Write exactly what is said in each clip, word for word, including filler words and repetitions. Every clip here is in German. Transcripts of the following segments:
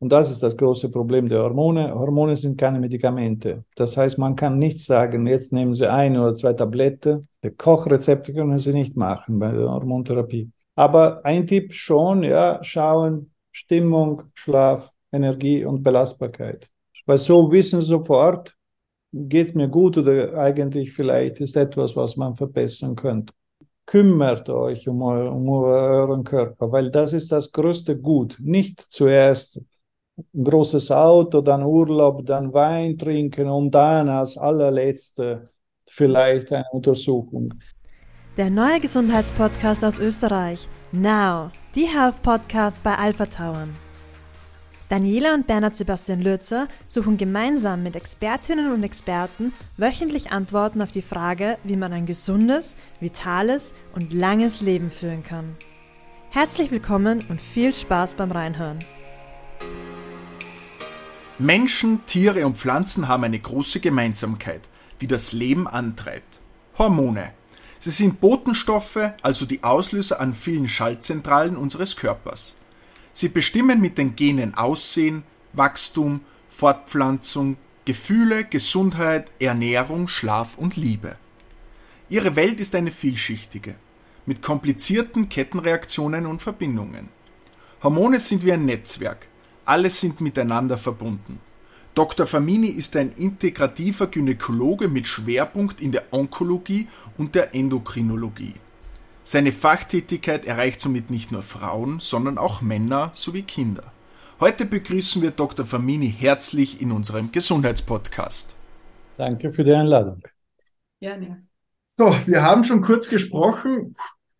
Und das ist das große Problem der Hormone. Hormone sind keine Medikamente. Das heißt, man kann nicht sagen, jetzt nehmen Sie eine oder zwei Tabletten. Die Kochrezepte können Sie nicht machen bei der Hormontherapie. Aber ein Tipp schon, ja, schauen, Stimmung, Schlaf, Energie und Belastbarkeit. Weil so wissen Sie sofort, geht es mir gut oder eigentlich vielleicht ist etwas, was man verbessern könnte. Kümmert euch um, um euren Körper, weil das ist das größte Gut. Nicht zuerst ein großes Auto, dann Urlaub, dann Wein trinken und dann als allerletzte vielleicht eine Untersuchung. Der neue Gesundheitspodcast aus Österreich, Now, die Health Podcasts bei ALPHAtauern. Daniela und Bernhard Sebastian Lürzer suchen gemeinsam mit Expertinnen und Experten wöchentlich Antworten auf die Frage, wie man ein gesundes, vitales und langes Leben führen kann. Herzlich willkommen und viel Spaß beim Reinhören. Menschen, Tiere und Pflanzen haben eine große Gemeinsamkeit, die das Leben antreibt. Hormone. Sie sind Botenstoffe, also die Auslöser an vielen Schaltzentralen unseres Körpers. Sie bestimmen mit den Genen Aussehen, Wachstum, Fortpflanzung, Gefühle, Gesundheit, Ernährung, Schlaf und Liebe. Ihre Welt ist eine vielschichtige, mit komplizierten Kettenreaktionen und Verbindungen. Hormone sind wie ein Netzwerk, alle sind miteinander verbunden. Doktor Farmini ist ein integrativer Gynäkologe mit Schwerpunkt in der Onkologie und der Endokrinologie. Seine Fachtätigkeit erreicht somit nicht nur Frauen, sondern auch Männer sowie Kinder. Heute begrüßen wir Doktor Farmini herzlich in unserem Gesundheitspodcast. Danke für die Einladung. Gerne. So, wir haben schon kurz gesprochen.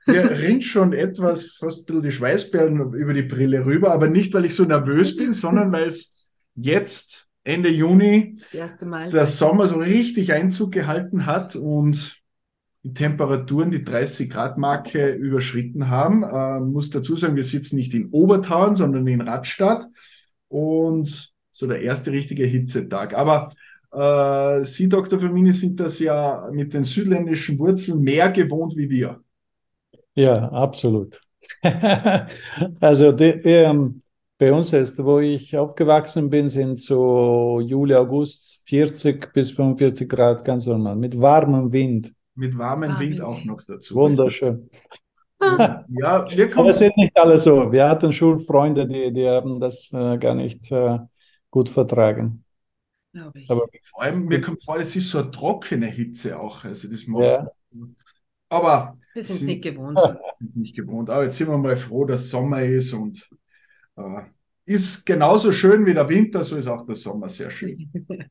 Mir rinnt schon etwas, fast ein bisschen die Schweißperlen über die Brille rüber, aber nicht, weil ich so nervös bin, sondern weil es jetzt Ende Juni das erste Mal der Sommer so richtig Einzug gehalten hat und die Temperaturen die dreißig Grad Marke überschritten haben. Äh, muss dazu sagen, wir sitzen nicht in Obertauern, sondern in Radstadt und so der erste richtige Hitzetag. Aber äh, Sie, Doktor Farmini, sind das ja mit den südländischen Wurzeln mehr gewohnt wie wir. Ja, absolut. Also die, ähm, bei uns ist, wo ich aufgewachsen bin, sind so Juli, August vierzig bis fünfundvierzig Grad ganz normal, mit warmem Wind. Mit warmem ah, Wind auch noch dazu. Wunderschön. Ja, wir kommen. Aber es ist nicht alles so. Wir hatten Schulfreunde, die, die haben das äh, gar nicht äh, gut vertragen. Ich. Aber vor allem, mir kommt vor, es ist so eine trockene Hitze auch. Also das macht ja. Aber wir sind es nicht gewohnt. Wir sind nicht gewohnt. Aber jetzt sind wir mal froh, dass Sommer ist und äh, ist genauso schön wie der Winter, so ist auch der Sommer sehr schön.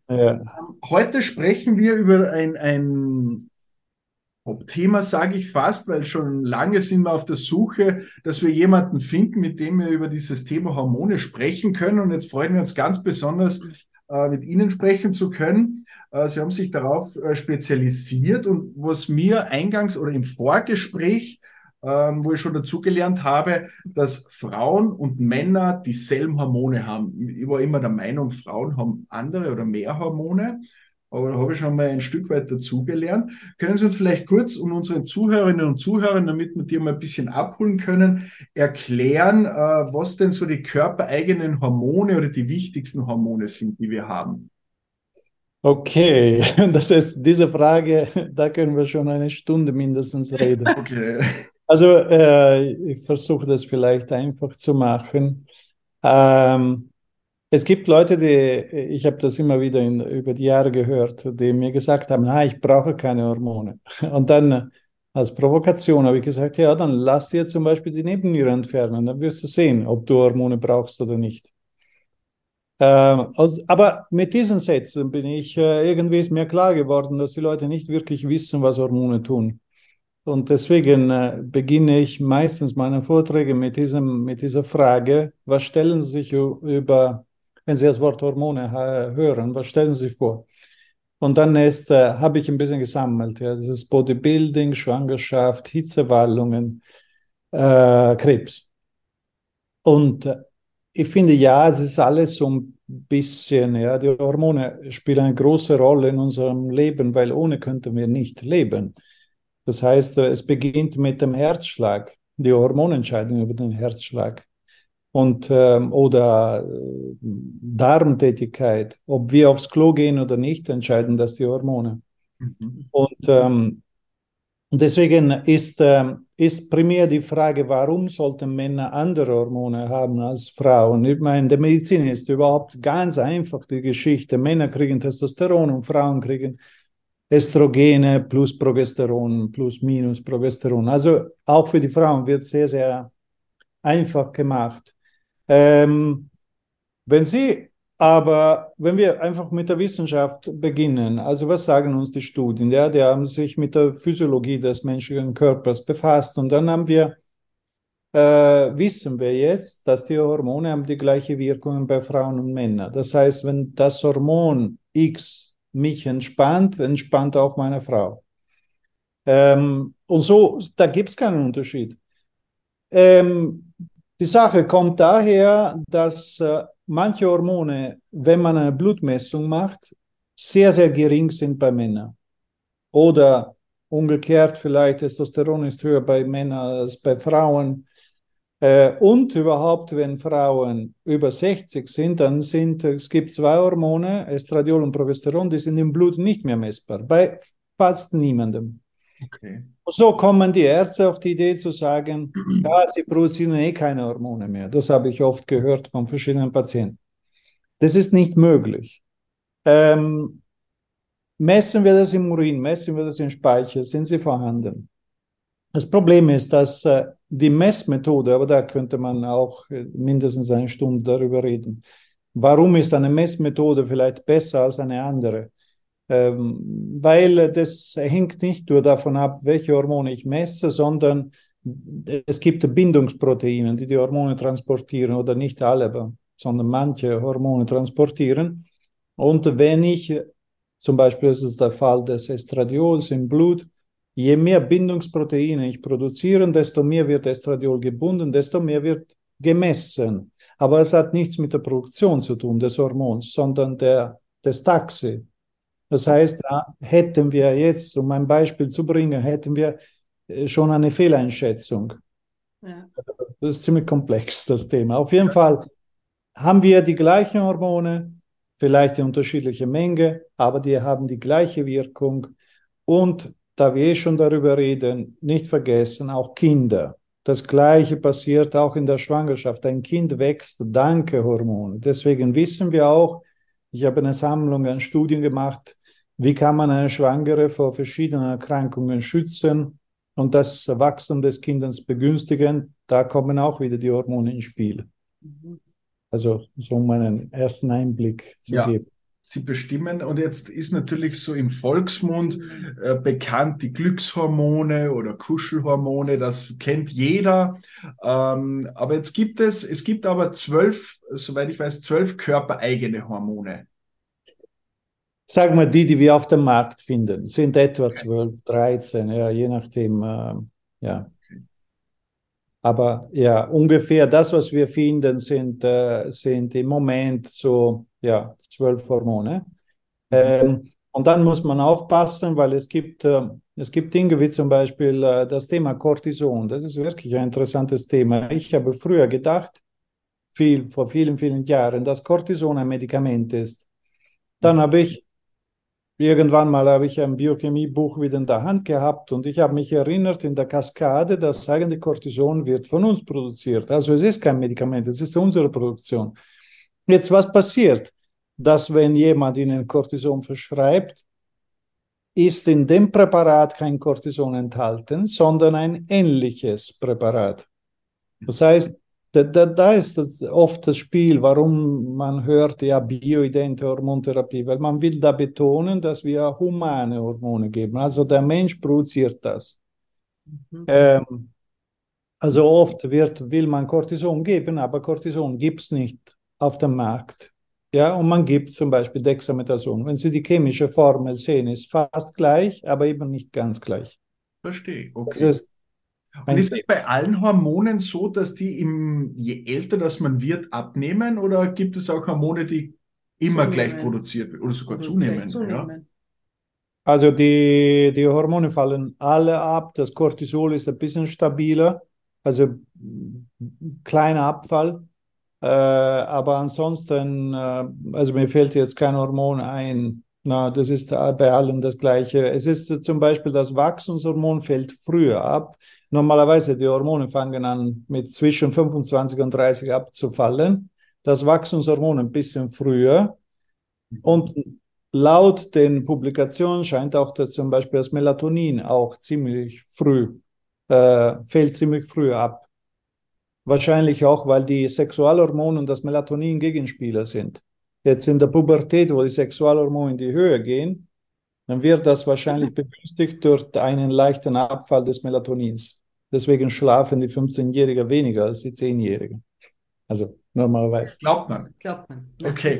Ja. Heute sprechen wir über ein, ein Thema sage ich fast, weil schon lange sind wir auf der Suche, dass wir jemanden finden, mit dem wir über dieses Thema Hormone sprechen können. Und jetzt freuen wir uns ganz besonders, äh, mit Ihnen sprechen zu können. Äh, Sie haben sich darauf äh, spezialisiert. Und was mir eingangs oder im Vorgespräch, äh, wo ich schon dazugelernt habe, dass Frauen und Männer dieselben Hormone haben. Ich war immer der Meinung, Frauen haben andere oder mehr Hormone. Aber da habe ich schon mal ein Stück weit dazugelernt. Können Sie uns vielleicht kurz, um unseren Zuhörerinnen und Zuhörern, damit wir die mal ein bisschen abholen können, erklären, was denn so die körpereigenen Hormone oder die wichtigsten Hormone sind, die wir haben? Okay, das heißt, diese Frage, da können wir schon eine Stunde mindestens reden. Okay. Also äh, ich versuche das vielleicht einfach zu machen. Ähm, Es gibt Leute, die, ich habe das immer wieder in, über die Jahre gehört, die mir gesagt haben, na, ich brauche keine Hormone. Und dann als Provokation habe ich gesagt, ja, dann lass dir zum Beispiel die Nebenniere entfernen, dann wirst du sehen, ob du Hormone brauchst oder nicht. Ähm, aber mit diesen Sätzen bin ich, irgendwie ist mir klar geworden, dass die Leute nicht wirklich wissen, was Hormone tun. Und deswegen beginne ich meistens meine Vorträge mit, diesem, mit dieser Frage, was stellen Sie sich über... Wenn Sie das Wort Hormone hören, was stellen Sie vor? Und dann ist, äh, habe ich ein bisschen gesammelt. Ja, das ist Bodybuilding, Schwangerschaft, Hitzewallungen, äh, Krebs. Und ich finde, ja, es ist alles so ein bisschen, ja, die Hormone spielen eine große Rolle in unserem Leben, weil ohne könnten wir nicht leben. Das heißt, es beginnt mit dem Herzschlag. Die Hormone entscheiden über den Herzschlag. und, ähm, oder Darmtätigkeit, ob wir aufs Klo gehen oder nicht, entscheiden das die Hormone. Mhm. Und ähm, deswegen ist, ähm, ist primär die Frage, warum sollten Männer andere Hormone haben als Frauen? Ich meine, in der Medizin ist überhaupt ganz einfach die Geschichte. Männer kriegen Testosteron und Frauen kriegen Östrogene plus Progesteron, plus minus Progesteron. Also auch für die Frauen wird sehr, sehr einfach gemacht. Ähm, wenn Sie aber, wenn wir einfach mit der Wissenschaft beginnen, also was sagen uns die Studien? Ja, die haben sich mit der Physiologie des menschlichen Körpers befasst und dann haben wir, äh, wissen wir jetzt, dass die Hormone haben die gleiche Wirkung bei Frauen und Männern. Das heißt, wenn das Hormon X mich entspannt, entspannt auch meine Frau. Ähm, und so, da gibt es keinen Unterschied. Ähm, die Sache kommt daher, dass äh, manche Hormone, wenn man eine Blutmessung macht, sehr, sehr gering sind bei Männern. Oder umgekehrt, vielleicht Testosteron ist höher bei Männern als bei Frauen. Und überhaupt, wenn Frauen über sechzig sind, dann sind, es gibt zwei Hormone, Estradiol und Progesteron, die sind im Blut nicht mehr messbar, bei fast niemandem. Okay. So kommen die Ärzte auf die Idee zu sagen, ja, sie produzieren eh keine Hormone mehr. Das habe ich oft gehört von verschiedenen Patienten. Das ist nicht möglich. Ähm, messen wir das im Urin, messen wir das im Speichel, sind sie vorhanden? Das Problem ist, dass äh, die Messmethode, aber da könnte man auch äh, mindestens eine Stunde darüber reden. Warum ist eine Messmethode vielleicht besser als eine andere? Ähm, weil das hängt nicht nur davon ab, welche Hormone ich messe, sondern es gibt Bindungsproteine, die die Hormone transportieren, oder nicht alle, sondern manche Hormone transportieren. Und wenn ich, zum Beispiel ist es der Fall des Estradiols im Blut, je mehr Bindungsproteine ich produziere, desto mehr wird Estradiol gebunden, desto mehr wird gemessen. Aber es hat nichts mit der Produktion zu tun des Hormons, sondern der, des Taxe. Das heißt, da hätten wir jetzt, um ein Beispiel zu bringen, hätten wir schon eine Fehleinschätzung. Ja. Das ist ziemlich komplex, das Thema. Auf jeden Fall haben wir die gleichen Hormone, vielleicht in unterschiedlicher Menge, aber die haben die gleiche Wirkung. Und da wir eh schon darüber reden, nicht vergessen, auch Kinder. Das Gleiche passiert auch in der Schwangerschaft. Ein Kind wächst dank Hormonen. Deswegen wissen wir auch, ich habe eine Sammlung an Studien gemacht, wie kann man eine Schwangere vor verschiedenen Erkrankungen schützen und das Wachstum des Kindes begünstigen. Da kommen auch wieder die Hormone ins Spiel. Also so um einen ersten Einblick zu ja. geben. Sie bestimmen, und jetzt ist natürlich so im Volksmund äh, bekannt die Glückshormone oder Kuschelhormone, das kennt jeder. Ähm, aber jetzt gibt es, es gibt aber zwölf, soweit ich weiß, zwölf körpereigene Hormone. Sagen wir, die, die wir auf dem Markt finden, sind etwa zwölf, dreizehn, ja, je nachdem, äh, ja. Aber ja, ungefähr das, was wir finden, sind, äh, sind im Moment so, ja, zwölf Hormone. Ähm, und dann muss man aufpassen, weil es gibt, äh, es gibt Dinge wie zum Beispiel äh, das Thema Cortison. Das ist wirklich ein interessantes Thema. Ich habe früher gedacht, viel, vor vielen, vielen Jahren, dass Cortison ein Medikament ist. Dann habe ich Irgendwann mal habe ich ein Biochemiebuch wieder in der Hand gehabt und ich habe mich erinnert in der Kaskade, dass eigentlich Cortison wird von uns produziert. Also es ist kein Medikament, es ist unsere Produktion. Jetzt, was passiert? Dass wenn jemand Ihnen Cortison verschreibt, ist in dem Präparat kein Cortison enthalten, sondern ein ähnliches Präparat. Das heißt, Da, da, da ist das oft das Spiel, warum man hört, ja, bioidente Hormontherapie, weil man will da betonen, dass wir humane Hormone geben. Also der Mensch produziert das. Mhm. Ähm, also oft wird, will man Cortison geben, aber Cortison gibt es nicht auf dem Markt. Ja, und man gibt zum Beispiel Dexamethason. Wenn Sie die chemische Formel sehen, ist fast gleich, aber eben nicht ganz gleich. Verstehe, okay. Das ist, Und ist es bei allen Hormonen so, dass die, im, je älter das man wird, abnehmen? Oder gibt es auch Hormone, die immer zunehmen. gleich produziert werden oder sogar also zunehmen? zunehmen. Ja? Also die, die Hormone fallen alle ab. Das Cortisol ist ein bisschen stabiler, also kleiner Abfall. Äh, aber ansonsten, äh, also mir fällt jetzt kein Hormon ein. Na, das ist bei allem das Gleiche. Es ist zum Beispiel, das Wachstumshormon fällt früher ab. Normalerweise, die Hormone fangen an, mit zwischen fünfundzwanzig und dreißig abzufallen. Das Wachstumshormon ein bisschen früher. Und laut den Publikationen scheint auch, dass zum Beispiel das Melatonin auch ziemlich früh, äh, fällt ziemlich früh ab. Wahrscheinlich auch, weil die Sexualhormone und das Melatonin Gegenspieler sind. Jetzt in der Pubertät, wo die Sexualhormone in die Höhe gehen, dann wird das wahrscheinlich begünstigt durch einen leichten Abfall des Melatonins. Deswegen schlafen die fünfzehnjährigen weniger als die zehnjährigen. Also normalerweise. Glaubt man. Glaubt man. Ja, okay.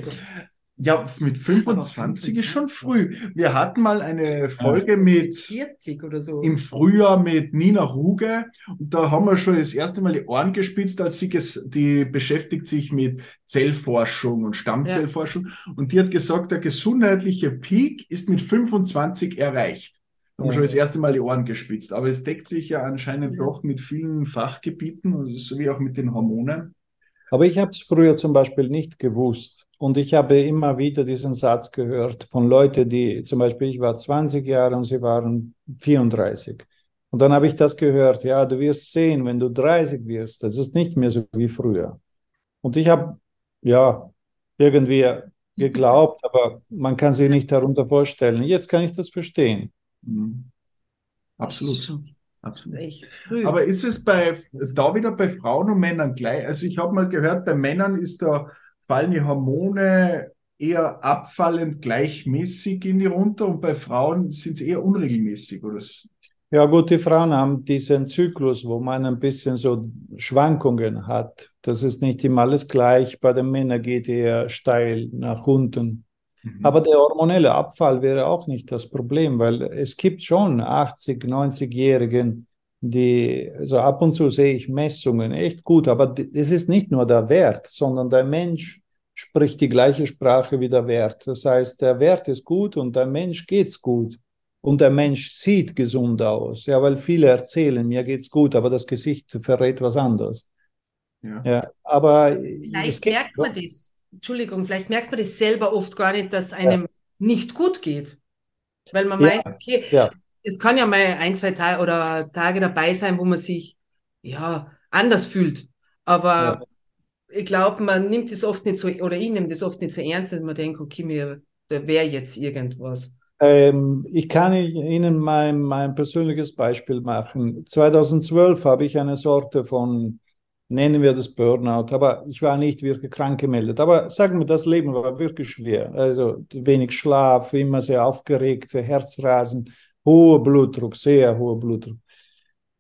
Ja, mit fünfundzwanzig ist schon früh. Wir hatten mal eine Folge mit vierzig oder so im Frühjahr mit Nina Ruge. Und da haben wir schon das erste Mal die Ohren gespitzt, als sie ges- die beschäftigt sich mit Zellforschung und Stammzellforschung. Ja. Und die hat gesagt, der gesundheitliche Peak ist mit fünfundzwanzig erreicht. Da haben wir schon das erste Mal die Ohren gespitzt. Aber es deckt sich ja anscheinend doch mit vielen Fachgebieten, sowie auch mit den Hormonen. Aber ich habe es früher zum Beispiel nicht gewusst. Und ich habe immer wieder diesen Satz gehört von Leuten, die zum Beispiel, ich war zwanzig Jahre und sie waren vierunddreißig. Und dann habe ich das gehört, ja, du wirst sehen, wenn du dreißig wirst, das ist nicht mehr so wie früher. Und ich habe, ja, irgendwie geglaubt, aber man kann sich nicht darunter vorstellen. Jetzt kann ich das verstehen. Mhm. Absolut. Absolut. Aber ist es bei, da wieder bei Frauen und Männern gleich? Also ich habe mal gehört, bei Männern ist da fallen die Hormone eher abfallend gleichmäßig in die runter und bei Frauen sind sie eher unregelmäßig, oder? Ja gut, die Frauen haben diesen Zyklus, wo man ein bisschen so Schwankungen hat. Das ist nicht immer alles gleich. Bei den Männern geht eher steil nach unten. Mhm. Aber der hormonelle Abfall wäre auch nicht das Problem, weil es gibt schon achtzig-, neunzigjährigen, die, also ab und zu sehe ich Messungen echt gut, aber es ist nicht nur der Wert, sondern der Mensch spricht die gleiche Sprache wie der Wert. Das heißt, der Wert ist gut und der Mensch geht's gut. Und der Mensch sieht gesund aus. Ja, weil viele erzählen, mir geht's gut, aber das Gesicht verrät was anderes. Ja. Ja, aber vielleicht merkt man das, Entschuldigung, vielleicht merkt man das selber oft gar nicht, dass einem ja. nicht gut geht. Weil man ja. meint, okay, ja. es kann ja mal ein, zwei Tage oder Tage dabei sein, wo man sich ja anders fühlt. Aber ja. ich glaube, man nimmt das oft nicht so, oder ich nehme das oft nicht so ernst, dass man denkt, okay, mir, da wäre jetzt irgendwas. Ähm, ich kann Ihnen mein, mein persönliches Beispiel machen. zweitausendzwölf habe ich eine Sorte von, nennen wir das Burnout, aber ich war nicht wirklich krank gemeldet. Aber sagen wir, das Leben war wirklich schwer. Also wenig Schlaf, immer sehr aufgeregt, Herzrasen. Hoher Blutdruck, sehr hoher Blutdruck.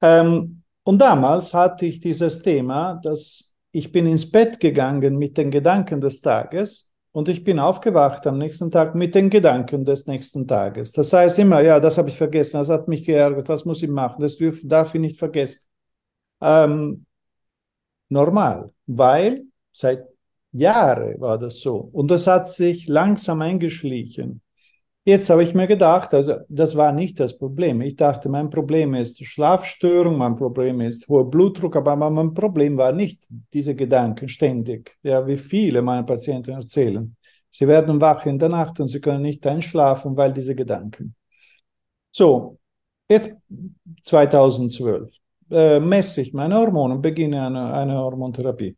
Ähm, und damals hatte ich dieses Thema, dass ich bin ins Bett gegangen mit den Gedanken des Tages und ich bin aufgewacht am nächsten Tag mit den Gedanken des nächsten Tages. Das heißt immer, ja, das habe ich vergessen, das hat mich geärgert, das muss ich machen, das dürf, darf ich nicht vergessen. Ähm, normal, weil seit Jahren war das so. Und das hat sich langsam eingeschlichen. Jetzt habe ich mir gedacht, also das war nicht das Problem. Ich dachte, mein Problem ist Schlafstörung, mein Problem ist hoher Blutdruck, aber mein Problem war nicht diese Gedanken ständig, ja, wie viele meiner Patienten erzählen. Sie werden wach in der Nacht und sie können nicht einschlafen, weil diese Gedanken. So, jetzt zweitausendzwölf äh, messe ich meine Hormone und beginne eine, eine Hormontherapie.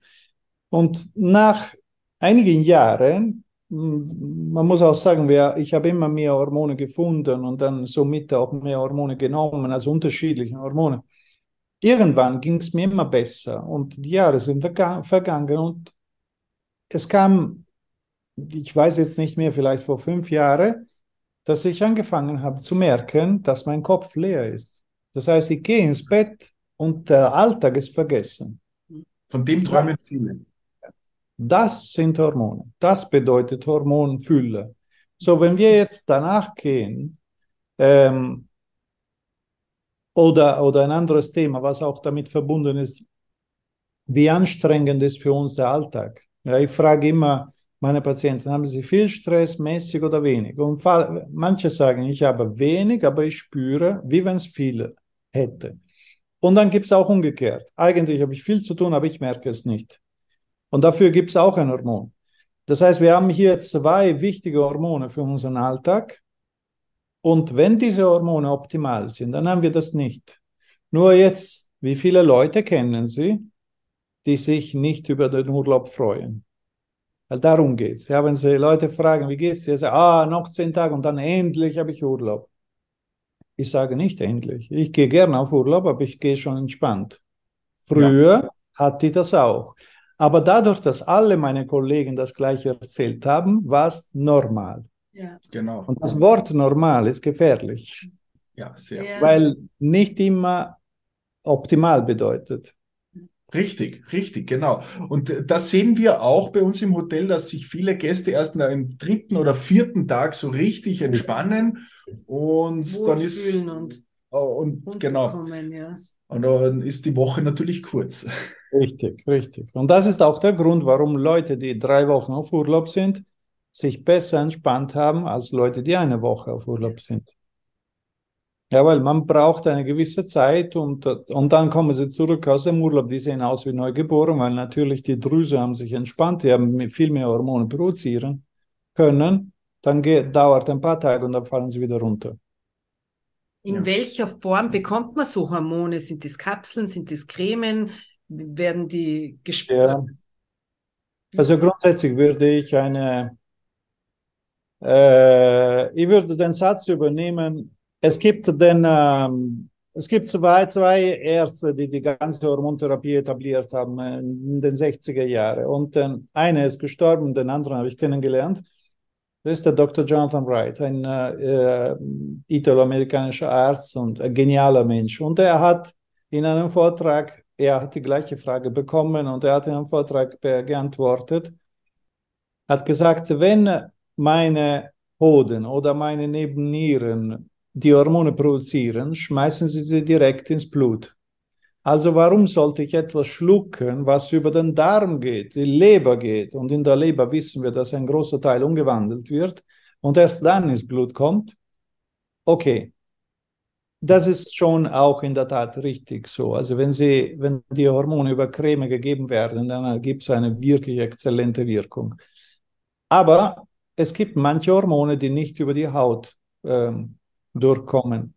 Und nach einigen Jahren, man muss auch sagen, ich habe immer mehr Hormone gefunden und dann somit auch mehr Hormone genommen, also unterschiedliche Hormone. Irgendwann ging es mir immer besser und die Jahre sind verga- vergangen und es kam, ich weiß jetzt nicht mehr, vielleicht vor fünf Jahren, dass ich angefangen habe zu merken, dass mein Kopf leer ist. Das heißt, ich gehe ins Bett und der Alltag ist vergessen. Von dem träumen viele. Das sind Hormone. Das bedeutet Hormonfülle. So, wenn wir jetzt danach gehen, ähm, oder, oder ein anderes Thema, was auch damit verbunden ist, wie anstrengend ist für uns der Alltag? Ja, ich frage immer meine Patienten, haben sie viel Stress, mäßig oder wenig? Und fa- manche sagen, ich habe wenig, aber ich spüre, wie wenn es viele hätte. Und dann gibt es auch umgekehrt. Eigentlich habe ich viel zu tun, aber ich merke es nicht. Und dafür gibt es auch ein Hormon. Das heißt, wir haben hier zwei wichtige Hormone für unseren Alltag. Und wenn diese Hormone optimal sind, dann haben wir das nicht. Nur jetzt, wie viele Leute kennen Sie, die sich nicht über den Urlaub freuen? Weil darum geht es. Ja, wenn Sie Leute fragen, wie geht es? Sie sagen, ah, noch zehn Tage und dann endlich habe ich Urlaub. Ich sage nicht endlich. Ich gehe gerne auf Urlaub, aber ich gehe schon entspannt. Früher ja. hatte ich das auch. Aber dadurch, dass alle meine Kollegen das Gleiche erzählt haben, war es normal. Ja. Genau. Und das Wort normal ist gefährlich. Ja, sehr. Ja. Weil nicht immer optimal bedeutet. Richtig, richtig, genau. Und das sehen wir auch bei uns im Hotel, dass sich viele Gäste erst am dritten oder vierten Tag so richtig entspannen und Wohl dann ist und, und, und genau ja. und dann ist die Woche natürlich kurz. Richtig, richtig. Und das ist auch der Grund, warum Leute, die drei Wochen auf Urlaub sind, sich besser entspannt haben als Leute, die eine Woche auf Urlaub sind. Ja, weil man braucht eine gewisse Zeit und, und dann kommen sie zurück aus dem Urlaub, die sehen aus wie neugeboren, weil natürlich die Drüse haben sich entspannt, die haben viel mehr Hormone produzieren können, dann geht, dauert ein paar Tage und dann fallen sie wieder runter. In ja. welcher Form bekommt man so Hormone? Sind das Kapseln, sind das Cremen, werden die gespürt? Ja. Also grundsätzlich würde ich eine, äh, ich würde den Satz übernehmen, Es gibt, den, ähm, es gibt zwei, zwei Ärzte, die die ganze Hormontherapie etabliert haben in den sechziger Jahren. Und den, einer ist gestorben, den anderen habe ich kennengelernt. Das ist der Doktor Jonathan Wright, ein äh, italoamerikanischer Arzt und ein genialer Mensch. Und er hat in einem Vortrag, er hat die gleiche Frage bekommen und er hat in einem Vortrag geantwortet, hat gesagt, wenn meine Hoden oder meine Nebennieren die Hormone produzieren, schmeißen sie sie direkt ins Blut. Also warum sollte ich etwas schlucken, was über den Darm geht, die Leber geht? Und in der Leber wissen wir, dass ein großer Teil umgewandelt wird und erst dann ins Blut kommt. Okay, das ist schon auch in der Tat richtig so. Also wenn, sie, wenn die Hormone über Creme gegeben werden, dann gibt es eine wirklich exzellente Wirkung. Aber es gibt manche Hormone, die nicht über die Haut ähm, durchkommen,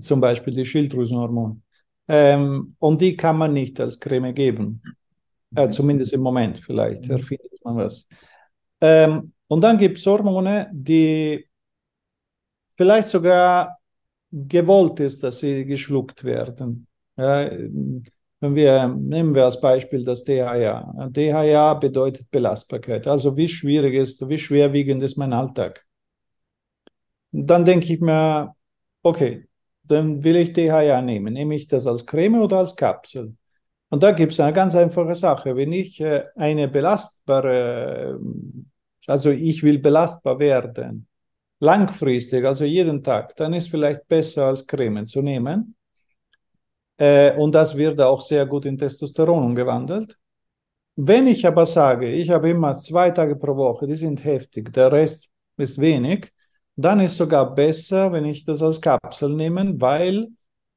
zum Beispiel die Schilddrüsenhormone. Ähm, und die kann man nicht als Creme geben, äh, zumindest im Moment vielleicht, erfindet man was. Ähm, und dann gibt es Hormone, die vielleicht sogar gewollt ist, dass sie geschluckt werden. Ja, wenn wir, nehmen wir als Beispiel das D H A. D H A bedeutet Belastbarkeit, also wie schwierig ist, wie schwerwiegend ist mein Alltag. Dann denke ich mir, okay, dann will ich D H A nehmen. Nehme ich das als Creme oder als Kapsel? Und da gibt es eine ganz einfache Sache. Wenn ich eine belastbare, also ich will belastbar werden, langfristig, also jeden Tag, dann ist vielleicht besser als Creme zu nehmen. Und das wird auch sehr gut in Testosteron umgewandelt. Wenn ich aber sage, ich habe immer zwei Tage pro Woche, die sind heftig, der Rest ist wenig, dann ist sogar besser, wenn ich das als Kapsel nehme, weil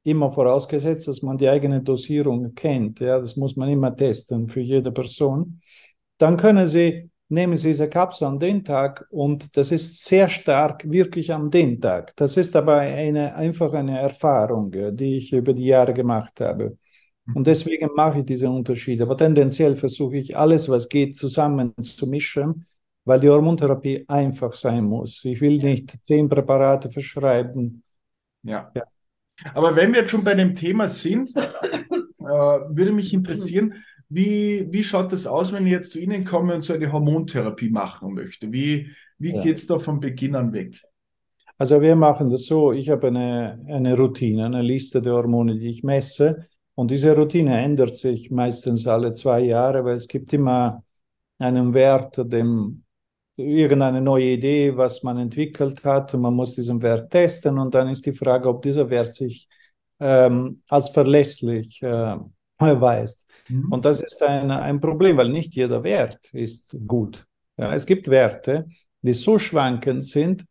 immer vorausgesetzt, dass man die eigene Dosierung kennt, ja, das muss man immer testen für jede Person, dann können Sie, nehmen Sie diese Kapsel an den Tag und das ist sehr stark wirklich an den Tag. Das ist aber eine, einfach eine Erfahrung, die ich über die Jahre gemacht habe. Und deswegen mache ich diesen Unterschied. Aber tendenziell versuche ich, alles, was geht, zusammen zu mischen, weil die Hormontherapie einfach sein muss. Ich will nicht zehn Präparate verschreiben. Ja. ja. Aber wenn wir jetzt schon bei dem Thema sind, äh, würde mich interessieren, wie, wie schaut das aus, wenn ich jetzt zu Ihnen komme und so eine Hormontherapie machen möchte? Wie, wie ja. geht es da von Beginn an weg? Also wir machen das so, ich habe eine, eine Routine, eine Liste der Hormone, die ich messe. Und diese Routine ändert sich meistens alle zwei Jahre, weil es gibt immer einen Wert, dem irgendeine neue Idee, was man entwickelt hat, und man muss diesen Wert testen und dann ist die Frage, ob dieser Wert sich ähm, als verlässlich äh, erweist. Mhm. Und das ist ein, ein Problem, weil nicht jeder Wert ist gut. Ja, es gibt Werte, die so schwankend sind,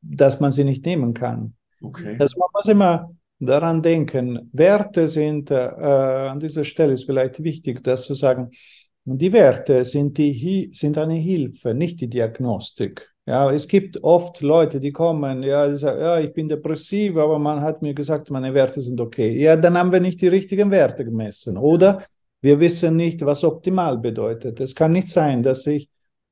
dass man sie nicht nehmen kann. Okay. Also man muss immer daran denken, Werte sind, äh, an dieser Stelle ist vielleicht wichtig, das zu sagen, Und die Werte sind, die, sind eine Hilfe, nicht die Diagnostik. Ja, es gibt oft Leute, die kommen, ja, die sagen, ja, ich bin depressiv, aber man hat mir gesagt, meine Werte sind okay. Ja, dann haben wir nicht die richtigen Werte gemessen. Oder wir wissen nicht, was optimal bedeutet. Es kann nicht sein, dass ich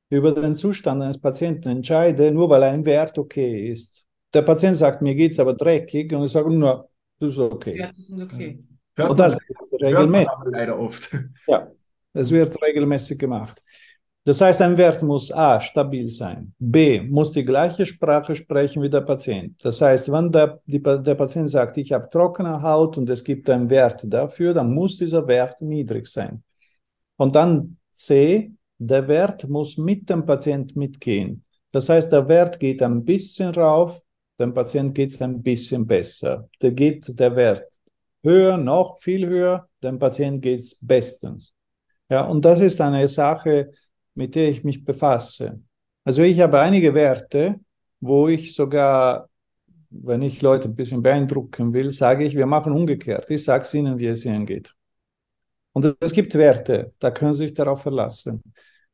über den Zustand eines Patienten entscheide, nur weil ein Wert okay ist. Der Patient sagt, mir geht es aber dreckig, und ich sage, no, das ist okay. Ja, das ist okay. Hört und das wird regelmäßig. Leider oft. Ja, es wird regelmäßig gemacht. Das heißt, ein Wert muss A, stabil sein, B, muss die gleiche Sprache sprechen wie der Patient. Das heißt, wenn der, die, der Patient sagt, ich habe trockene Haut und es gibt einen Wert dafür, dann muss dieser Wert niedrig sein. Und dann C, der Wert muss mit dem Patient mitgehen. Das heißt, der Wert geht ein bisschen rauf, dem Patient geht es ein bisschen besser. Da geht der Wert höher, noch viel höher, dem Patient geht es bestens. Ja, und das ist eine Sache, mit der ich mich befasse. Also ich habe einige Werte, wo ich sogar, wenn ich Leute ein bisschen beeindrucken will, sage ich, wir machen umgekehrt. Ich sage es ihnen, wie es ihnen geht. Und es gibt Werte, da können sie sich darauf verlassen.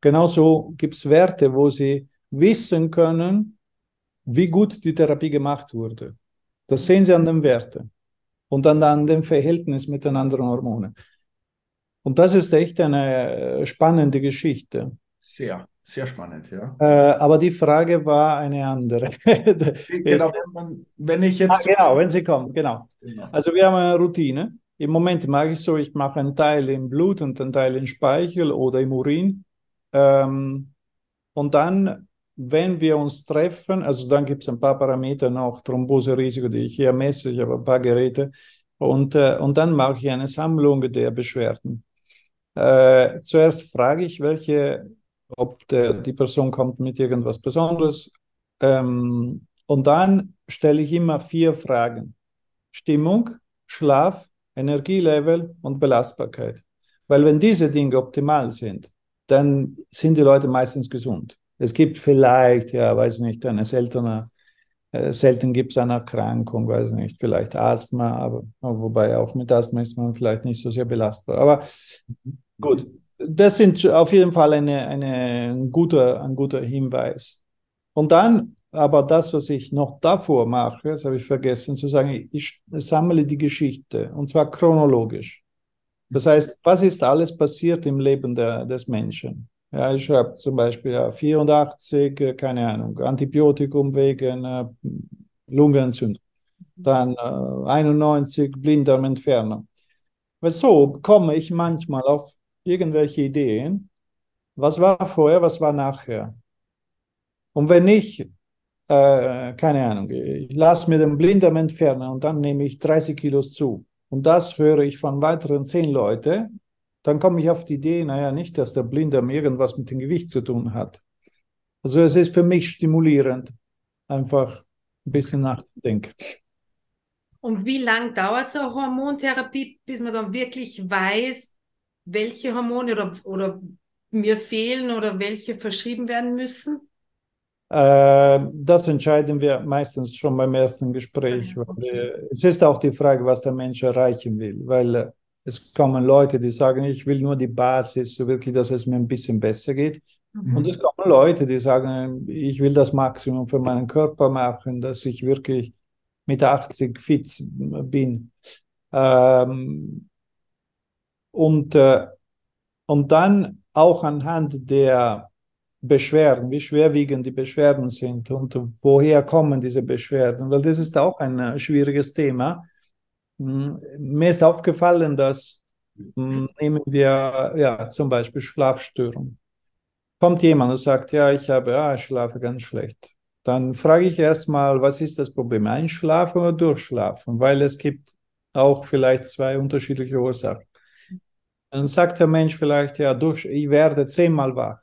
Genauso gibt es Werte, wo sie wissen können, wie gut die Therapie gemacht wurde. Das sehen sie an den Werten und dann an dem Verhältnis mit den anderen Hormonen. Und das ist echt eine spannende Geschichte. Sehr, sehr spannend, ja. Äh, aber die Frage war eine andere. Genau, wenn, man, wenn ich jetzt... Ah, genau, wenn sie kommt, genau. genau. Also wir haben eine Routine. Im Moment mache ich so, ich mache einen Teil im Blut und einen Teil im Speichel oder im Urin. Ähm, und dann, wenn wir uns treffen, also dann gibt es ein paar Parameter noch, Thromboserisiko, die ich hier messe, ich habe ein paar Geräte. Und, äh, und dann mache ich eine Sammlung der Beschwerden. Äh, zuerst frage ich, welche... ob der, die Person kommt mit irgendwas Besonderes. Ähm, und dann stelle ich immer vier Fragen. Stimmung, Schlaf, Energielevel und Belastbarkeit. Weil wenn diese Dinge optimal sind, dann sind die Leute meistens gesund. Es gibt vielleicht, ja, weiß nicht, eine seltene, äh, selten gibt es eine Erkrankung, weiß nicht, vielleicht Asthma, aber wobei auch mit Asthma ist man vielleicht nicht so sehr belastbar. Aber gut. Das sind auf jeden Fall eine, eine, ein, guter, ein guter Hinweis. Und dann, aber das, was ich noch davor mache, das habe ich vergessen zu sagen, ich sammle die Geschichte, und zwar chronologisch. Das heißt, was ist alles passiert im Leben der, des Menschen? Ja, ich habe zum Beispiel ja, vierundachtzig, keine Ahnung, Antibiotikum wegen äh, Lungenentzündung. Dann äh, einundneunzig, Blinddarmentfernung. So komme ich manchmal auf irgendwelche Ideen, was war vorher, was war nachher. Und wenn ich, äh, keine Ahnung, ich lasse mir den Blinddarm entfernen und dann nehme ich dreißig Kilos zu und das höre ich von weiteren zehn Leuten, dann komme ich auf die Idee, naja, nicht, dass der Blinddarm irgendwas mit dem Gewicht zu tun hat. Also es ist für mich stimulierend, einfach ein bisschen nachzudenken. Und wie lange dauert so eine Hormontherapie, bis man dann wirklich weiß, welche Hormone oder, oder mir fehlen oder welche verschrieben werden müssen? Äh, das entscheiden wir meistens schon beim ersten Gespräch. Okay. Weil, äh, es ist auch die Frage, was der Mensch erreichen will, weil äh, es kommen Leute, die sagen, ich will nur die Basis, so wirklich, dass es mir ein bisschen besser geht. Mhm. Und es kommen Leute, die sagen, ich will das Maximum für meinen Körper machen, dass ich wirklich mit achtzig fit bin. Ähm, Und, äh, und dann auch anhand der Beschwerden, wie schwerwiegend die Beschwerden sind und woher kommen diese Beschwerden, weil das ist auch ein äh, schwieriges Thema. Hm, mir ist aufgefallen, dass hm, nehmen wir ja, zum Beispiel Schlafstörung. Kommt jemand und sagt, ja, ich habe, ja, ich schlafe ganz schlecht. Dann frage ich erstmal, was ist das Problem, einschlafen oder durchschlafen? Weil es gibt auch vielleicht zwei unterschiedliche Ursachen. Dann sagt der Mensch vielleicht, ja, durch, ich werde zehnmal wach.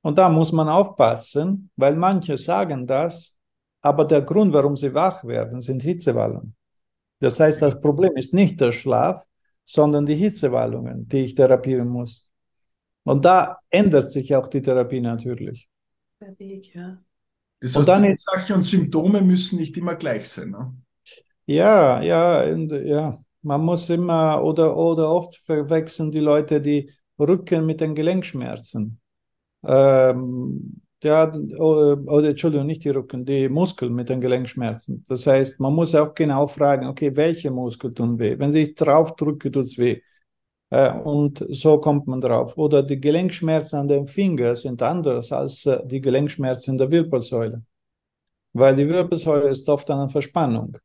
Und da muss man aufpassen, weil manche sagen das, aber der Grund, warum sie wach werden, sind Hitzewallungen. Das heißt, das Problem ist nicht der Schlaf, sondern die Hitzewallungen, die ich therapieren muss. Und da ändert sich auch die Therapie natürlich. Der Weg, ja. Das heißt, und dann die Ursache und Symptome müssen nicht immer gleich sein, ne? Ja, ja, ja. Man muss immer, oder, oder oft verwechseln die Leute die Rücken mit den Gelenkschmerzen. Ähm, der, oder, Entschuldigung, nicht die Rücken, die Muskeln mit den Gelenkschmerzen. Das heißt, man muss auch genau fragen, okay, welche Muskeln tun weh? Wenn ich drauf drücke, tut es weh. Äh, und so kommt man drauf. Oder die Gelenkschmerzen an den Fingern sind anders als die Gelenkschmerzen in der Wirbelsäule. Weil die Wirbelsäule ist oft eine Verspannung.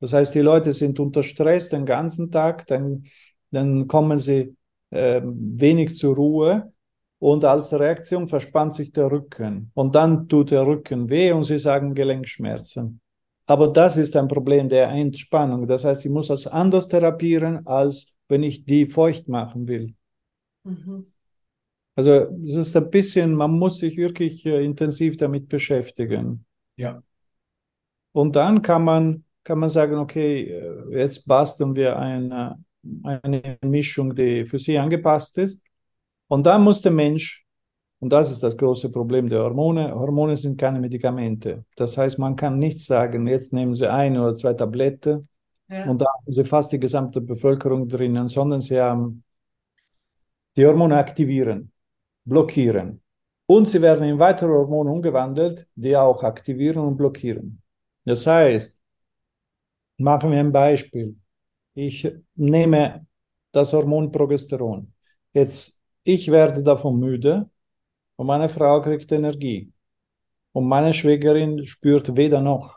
Das heißt, die Leute sind unter Stress den ganzen Tag, dann, dann kommen sie äh, wenig zur Ruhe und als Reaktion verspannt sich der Rücken. Und dann tut der Rücken weh und sie sagen Gelenkschmerzen. Aber das ist ein Problem der Entspannung. Das heißt, ich muss das anders therapieren, als wenn ich die feucht machen will. Mhm. Also es ist ein bisschen, man muss sich wirklich äh, intensiv damit beschäftigen. Ja. Und dann kann man, kann man sagen, okay, jetzt basteln wir eine, eine Mischung, die für sie angepasst ist. Und dann muss der Mensch, und das ist das große Problem der Hormone, Hormone sind keine Medikamente. Das heißt, man kann nicht sagen, jetzt nehmen Sie eine oder zwei Tabletten, ja, und da haben Sie fast die gesamte Bevölkerung drinnen, sondern Sie haben die Hormone aktivieren, blockieren. Und sie werden in weitere Hormone umgewandelt, die auch aktivieren und blockieren. Das heißt, machen wir ein Beispiel. Ich nehme das Hormon Progesteron. Jetzt, ich werde davon müde und meine Frau kriegt Energie. Und meine Schwägerin spürt weder noch.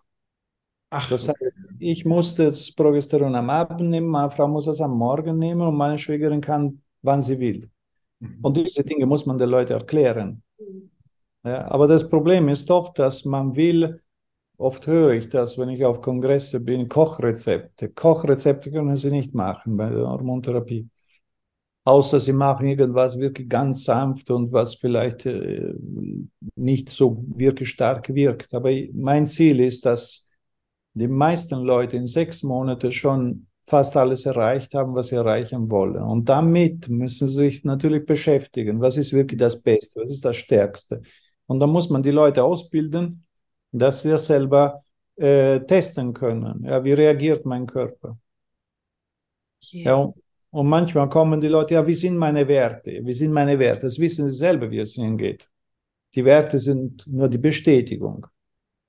Ach. Das heißt, ich muss das Progesteron am Abend nehmen, meine Frau muss es am Morgen nehmen und meine Schwägerin kann, wann sie will. Und diese Dinge muss man den Leuten erklären. Ja, aber das Problem ist oft, dass man will, oft höre ich das, wenn ich auf Kongresse bin, Kochrezepte. Kochrezepte können sie nicht machen bei der Hormontherapie. Außer sie machen irgendwas wirklich ganz sanft und was vielleicht äh, nicht so wirklich stark wirkt. Aber mein Ziel ist, dass die meisten Leute in sechs Monaten schon fast alles erreicht haben, was sie erreichen wollen. Und damit müssen sie sich natürlich beschäftigen. Was ist wirklich das Beste? Was ist das Stärkste? Und dann muss man die Leute ausbilden, dass sie das selber äh, testen können. Ja, wie reagiert mein Körper? Okay. Ja, und, und manchmal kommen die Leute, ja, wie sind meine Werte? Wie sind meine Werte? Das wissen sie selber, wie es ihnen geht. Die Werte sind nur die Bestätigung.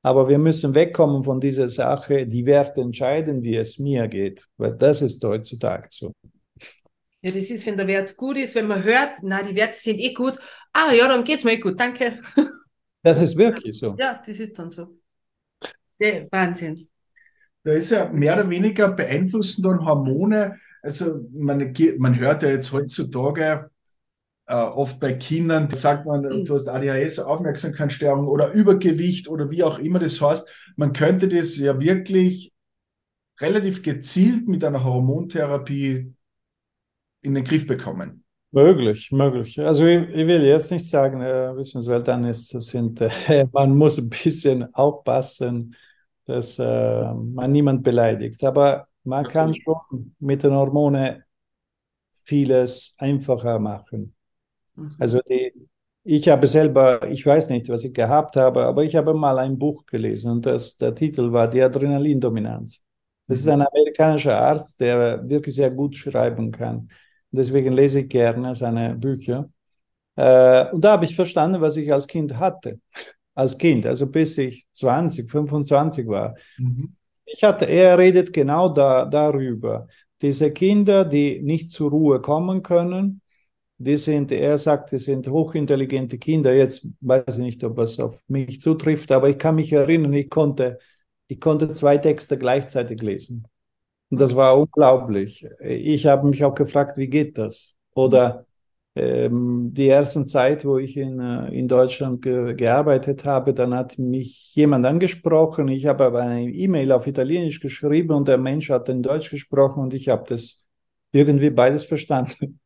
Aber wir müssen wegkommen von dieser Sache, die Werte entscheiden, wie es mir geht. Weil das ist heutzutage so. Ja, das ist, wenn der Wert gut ist, wenn man hört, na, die Werte sind eh gut. Ah ja, dann geht's mir eh gut, danke. Das ist wirklich so. Ja, das ist dann so. Der Wahnsinn. Da ist ja mehr oder weniger beeinflussen dann Hormone. Also man, man hört ja jetzt heutzutage... Uh, oft bei Kindern, da sagt man, du hast A D H S, Aufmerksamkeitsstörung oder Übergewicht oder wie auch immer das heißt. Man könnte das ja wirklich relativ gezielt mit einer Hormontherapie in den Griff bekommen. Möglich, möglich. Also ich, ich will jetzt nicht sagen, äh, Wissenswelt, dann ist, sind, äh, man muss ein bisschen aufpassen, dass äh, man niemand beleidigt. Aber man kann schon mit den Hormonen vieles einfacher machen. Also die, ich habe selber, ich weiß nicht, was ich gehabt habe, aber ich habe mal ein Buch gelesen und das, der Titel war Die Adrenalindominanz. Das ist ein amerikanischer Arzt, der wirklich sehr gut schreiben kann. Deswegen lese ich gerne seine Bücher. Äh, und da habe ich verstanden, was ich als Kind hatte. Als Kind, also bis ich zwanzig, fünfundzwanzig war. Mhm. Ich hatte, er redet genau da, darüber. Diese Kinder, die nicht zur Ruhe kommen können, die sind, er sagt, die sind hochintelligente Kinder. Jetzt weiß ich nicht, ob es auf mich zutrifft, aber ich kann mich erinnern, ich konnte, ich konnte zwei Texte gleichzeitig lesen. Und das war unglaublich. Ich habe mich auch gefragt, wie geht das? Oder ähm, die erste Zeit, wo ich in, in Deutschland ge- gearbeitet habe, dann hat mich jemand angesprochen. Ich habe aber eine E-Mail auf Italienisch geschrieben und der Mensch hat in Deutsch gesprochen und ich habe das irgendwie beides verstanden.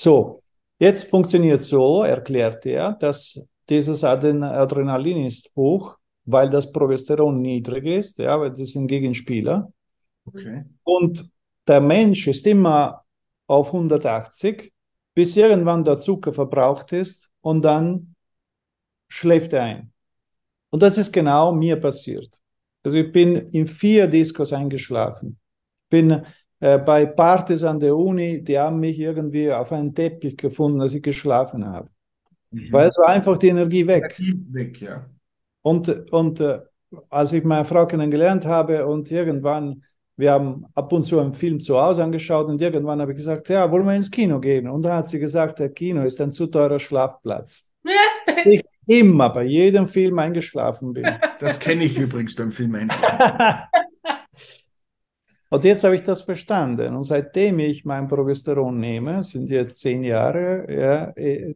So, jetzt funktioniert so, erklärt er, dass dieses Adrenalin ist hoch, weil das Progesteron niedrig ist, ja, weil das sind Gegenspieler. Okay. Und der Mensch ist immer auf hundertachtzig, bis irgendwann der Zucker verbraucht ist und dann schläft er ein. Und das ist genau mir passiert. Also ich bin in vier Diskos eingeschlafen. Bin äh, bei Partys an der Uni, die haben mich irgendwie auf einen Teppich gefunden, als ich geschlafen habe. Mhm. Weil es war einfach die Energie weg. Energie weg, ja. Und, und äh, als ich meine Frau kennengelernt habe und irgendwann, wir haben ab und zu einen Film zu Hause angeschaut und irgendwann habe ich gesagt, ja, wollen wir ins Kino gehen? Und dann hat sie gesagt, der Kino ist ein zu teurer Schlafplatz. Ich immer bei jedem Film eingeschlafen bin. Das kenne ich übrigens beim Film einschlafen. Und jetzt habe ich das verstanden. Und seitdem ich mein Progesteron nehme, sind jetzt zehn Jahre, ja,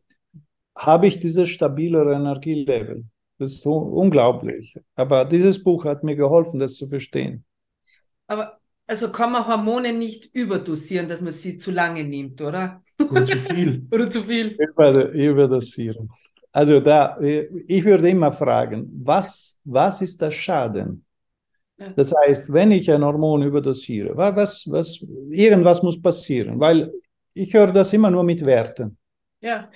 habe ich dieses stabilere Energielevel. Das ist unglaublich. Aber dieses Buch hat mir geholfen, das zu verstehen. Aber also kann man Hormone nicht überdosieren, dass man sie zu lange nimmt, oder? Oder zu viel. Oder zu viel. Über, überdosieren. Also da, ich würde immer fragen, was, was ist der Schaden? Ja. Das heißt, wenn ich ein Hormon überdosiere, was, was, irgendwas muss passieren, weil ich höre das immer nur mit Werten. Ja.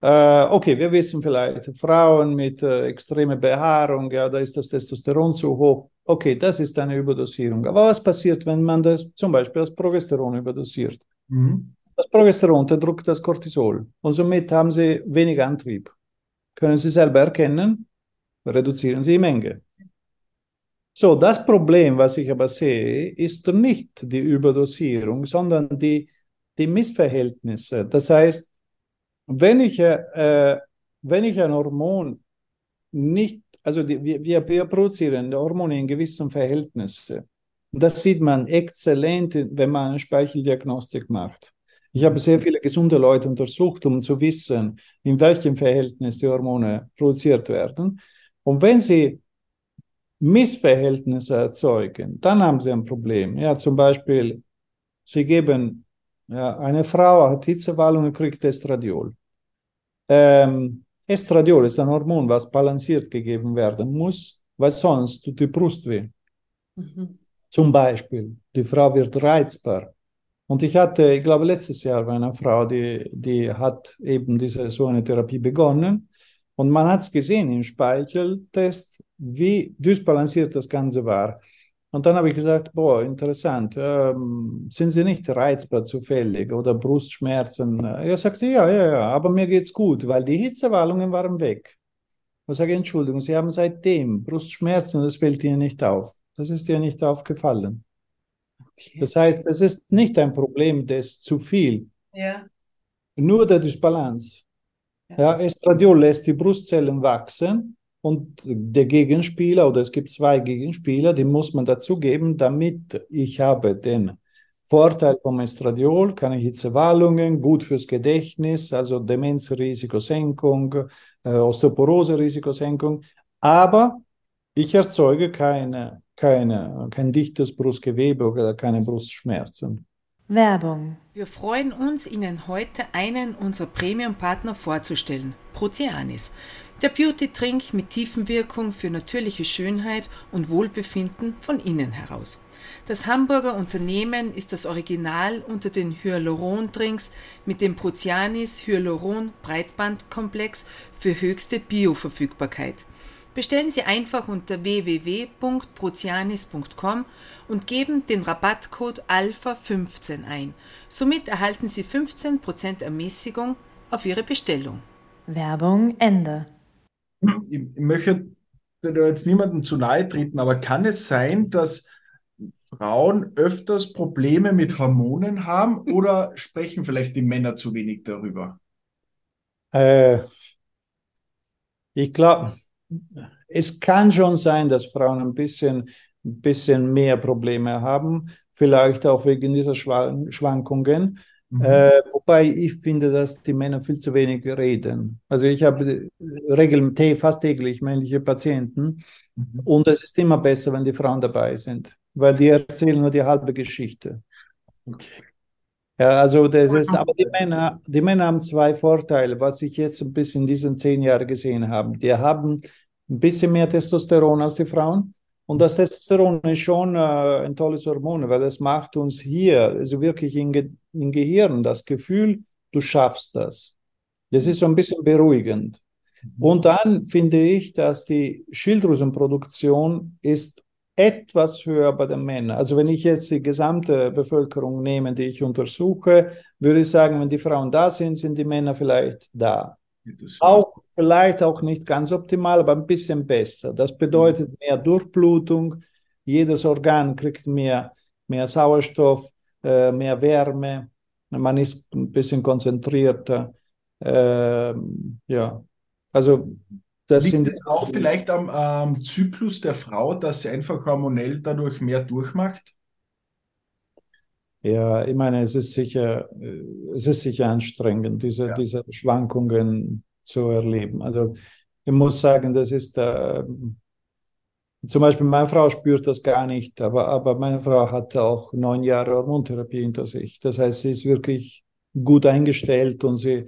Äh, okay, wir wissen vielleicht, Frauen mit äh, extremer Behaarung, ja, da ist das Testosteron zu hoch. Okay, das ist eine Überdosierung. Aber was passiert, wenn man das, zum Beispiel das Progesteron überdosiert? Mhm. Das Progesteron unterdrückt das Cortisol und somit haben sie weniger Antrieb. Können Sie selber erkennen, reduzieren Sie die Menge. So, das Problem, was ich aber sehe, ist nicht die Überdosierung, sondern die, die Missverhältnisse. Das heißt, wenn ich, äh, wenn ich ein Hormon nicht, also die, wir, wir produzieren Hormone in gewissen Verhältnissen. Und das sieht man exzellent, wenn man eine Speicheldiagnostik macht. Ich habe sehr viele gesunde Leute untersucht, um zu wissen, in welchem Verhältnis die Hormone produziert werden. Und wenn sie Missverhältnisse erzeugen, dann haben sie ein Problem. Ja, zum Beispiel, sie geben, ja, eine Frau hat Hitzewallung und kriegt Estradiol. Ähm, Estradiol ist ein Hormon, was balanciert gegeben werden muss, weil sonst tut die Brust weh. Mhm. Zum Beispiel, die Frau wird reizbar. Und ich hatte, ich glaube, letztes Jahr war eine Frau, die, die hat eben diese, so eine Therapie begonnen. Und man hat es gesehen im Speicheltest, wie dysbalanciert das Ganze war. Und dann habe ich gesagt, boah, interessant, ähm, sind Sie nicht reizbar zufällig oder Brustschmerzen? Er sagte, ja, ja, ja, aber mir geht's gut, weil die Hitzewallungen waren weg. Ich sage, Entschuldigung, Sie haben seitdem Brustschmerzen, das fällt Ihnen nicht auf. Das ist dir nicht aufgefallen. Okay. Das heißt, es ist nicht ein Problem des zu viel, ja. Nur der Dysbalance. Ja. Ja, Estradiol lässt die Brustzellen wachsen und der Gegenspieler, oder es gibt zwei Gegenspieler, die muss man dazugeben, damit ich habe den Vorteil vom Estradiol, keine Hitzewallungen, gut fürs Gedächtnis, also Demenzrisikosenkung, äh, Osteoporose-Risikosenkung, aber ich erzeuge keine Keine, kein dichtes Brustgewebe oder keine Brustschmerzen. Werbung. Wir freuen uns, Ihnen heute einen unserer Premium-Partner vorzustellen, Proceanis. Der Beauty-Drink mit tiefen Wirkung für natürliche Schönheit und Wohlbefinden von innen heraus. Das Hamburger Unternehmen ist das Original unter den Hyaluron-Drinks mit dem Proceanis Hyaluron-Breitbandkomplex für höchste Bioverfügbarkeit. Bestellen Sie einfach unter w w w punkt proceanis punkt com und geben den Rabattcode alpha fünfzehn ein. Somit erhalten Sie fünfzehn Prozent Ermäßigung auf Ihre Bestellung. Werbung Ende. Ich möchte da jetzt niemandem zu nahe treten, aber kann es sein, dass Frauen öfters Probleme mit Hormonen haben oder sprechen vielleicht die Männer zu wenig darüber? Äh, ich glaube... Es kann schon sein, dass Frauen ein bisschen, ein bisschen mehr Probleme haben, vielleicht auch wegen dieser Schwankungen. Mhm. Äh, wobei ich finde, dass die Männer viel zu wenig reden. Also ich habe regelmäßig, fast täglich männliche Patienten, mhm, und es ist immer besser, wenn die Frauen dabei sind, weil die erzählen nur die halbe Geschichte. Okay. Ja, also das ist, aber die Männer, die Männer haben zwei Vorteile, was ich jetzt ein bisschen in diesen zehn Jahren gesehen habe. Die haben ein bisschen mehr Testosteron als die Frauen. Und das Testosteron ist schon äh, ein tolles Hormon, weil das macht uns hier, also wirklich im Ge- im Gehirn, das Gefühl, du schaffst das. Das ist so ein bisschen beruhigend. Und dann finde ich, dass die Schilddrüsenproduktion ist etwas höher bei den Männern. Also wenn ich jetzt die gesamte Bevölkerung nehme, die ich untersuche, würde ich sagen, wenn die Frauen da sind, sind die Männer vielleicht da. Auch, vielleicht auch nicht ganz optimal, aber ein bisschen besser. Das bedeutet mehr Durchblutung, jedes Organ kriegt mehr, mehr Sauerstoff, mehr Wärme, man ist ein bisschen konzentrierter. Ähm, ja, also das liegt sind es auch vielleicht am ähm, Zyklus der Frau, dass sie einfach hormonell dadurch mehr durchmacht? Ja, ich meine, es ist sicher, es ist sicher anstrengend, diese, ja. diese Schwankungen zu erleben. Also ich muss sagen, das ist äh, zum Beispiel meine Frau spürt das gar nicht, aber, aber meine Frau hat auch neun Jahre Hormontherapie hinter sich. Das heißt, sie ist wirklich gut eingestellt und sie,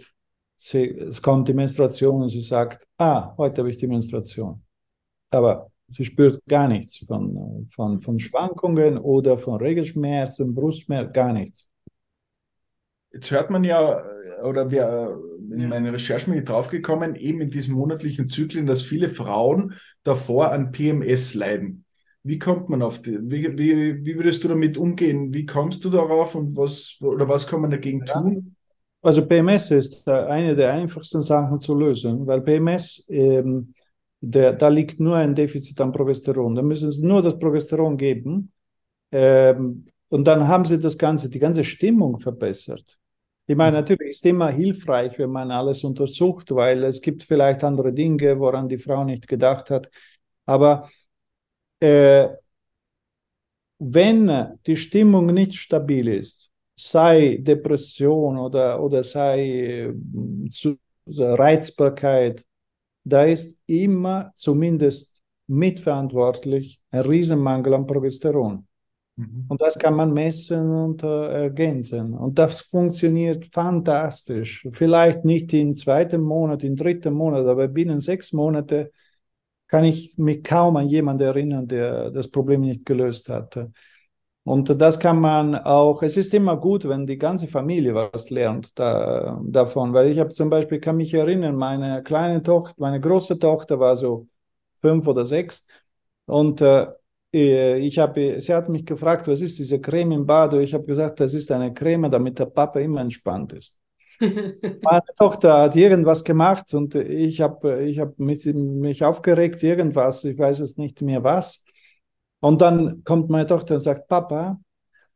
sie, es kommt die Menstruation und sie sagt, ah, heute habe ich die Menstruation. Aber sie spürt gar nichts von, von, von Schwankungen oder von Regelschmerzen, Brustschmerzen, gar nichts. Jetzt hört man ja, oder wir in meiner Recherche bin ich draufgekommen, eben in diesen monatlichen Zyklen, dass viele Frauen davor an P M S leiden. Wie kommt man auf die? Wie, wie, wie würdest du damit umgehen? Wie kommst du darauf und was oder was kann man dagegen tun? Also P M S ist eine der einfachsten Sachen zu lösen, weil P M S, ähm, der, da liegt nur ein Defizit an Progesteron. Da müssen sie nur das Progesteron geben ähm, und dann haben sie das Ganze, die ganze Stimmung verbessert. Ich meine, natürlich ist es immer hilfreich, wenn man alles untersucht, weil es gibt vielleicht andere Dinge, woran die Frau nicht gedacht hat, aber Äh, wenn die Stimmung nicht stabil ist, sei Depression oder, oder sei äh, zu, Reizbarkeit, da ist immer zumindest mitverantwortlich ein Riesenmangel an Progesteron. Mhm. Und das kann man messen und äh, ergänzen. Und das funktioniert fantastisch. Vielleicht nicht im zweiten Monat, im dritten Monat, aber binnen sechs Monate kann ich mich kaum an jemanden erinnern, der das Problem nicht gelöst hatte. Und das kann man auch, es ist immer gut, wenn die ganze Familie was lernt da, davon, weil ich habe zum Beispiel, kann mich erinnern, meine kleine Tochter, meine große Tochter war so fünf oder sechs und äh, ich habe, sie hat mich gefragt, was ist diese Creme im Bad? Und ich habe gesagt, das ist eine Creme, damit der Papa immer entspannt ist. Meine Tochter hat irgendwas gemacht und ich habe ich hab mich, mich aufgeregt, irgendwas, ich weiß jetzt nicht mehr was. Und dann kommt meine Tochter und sagt, Papa,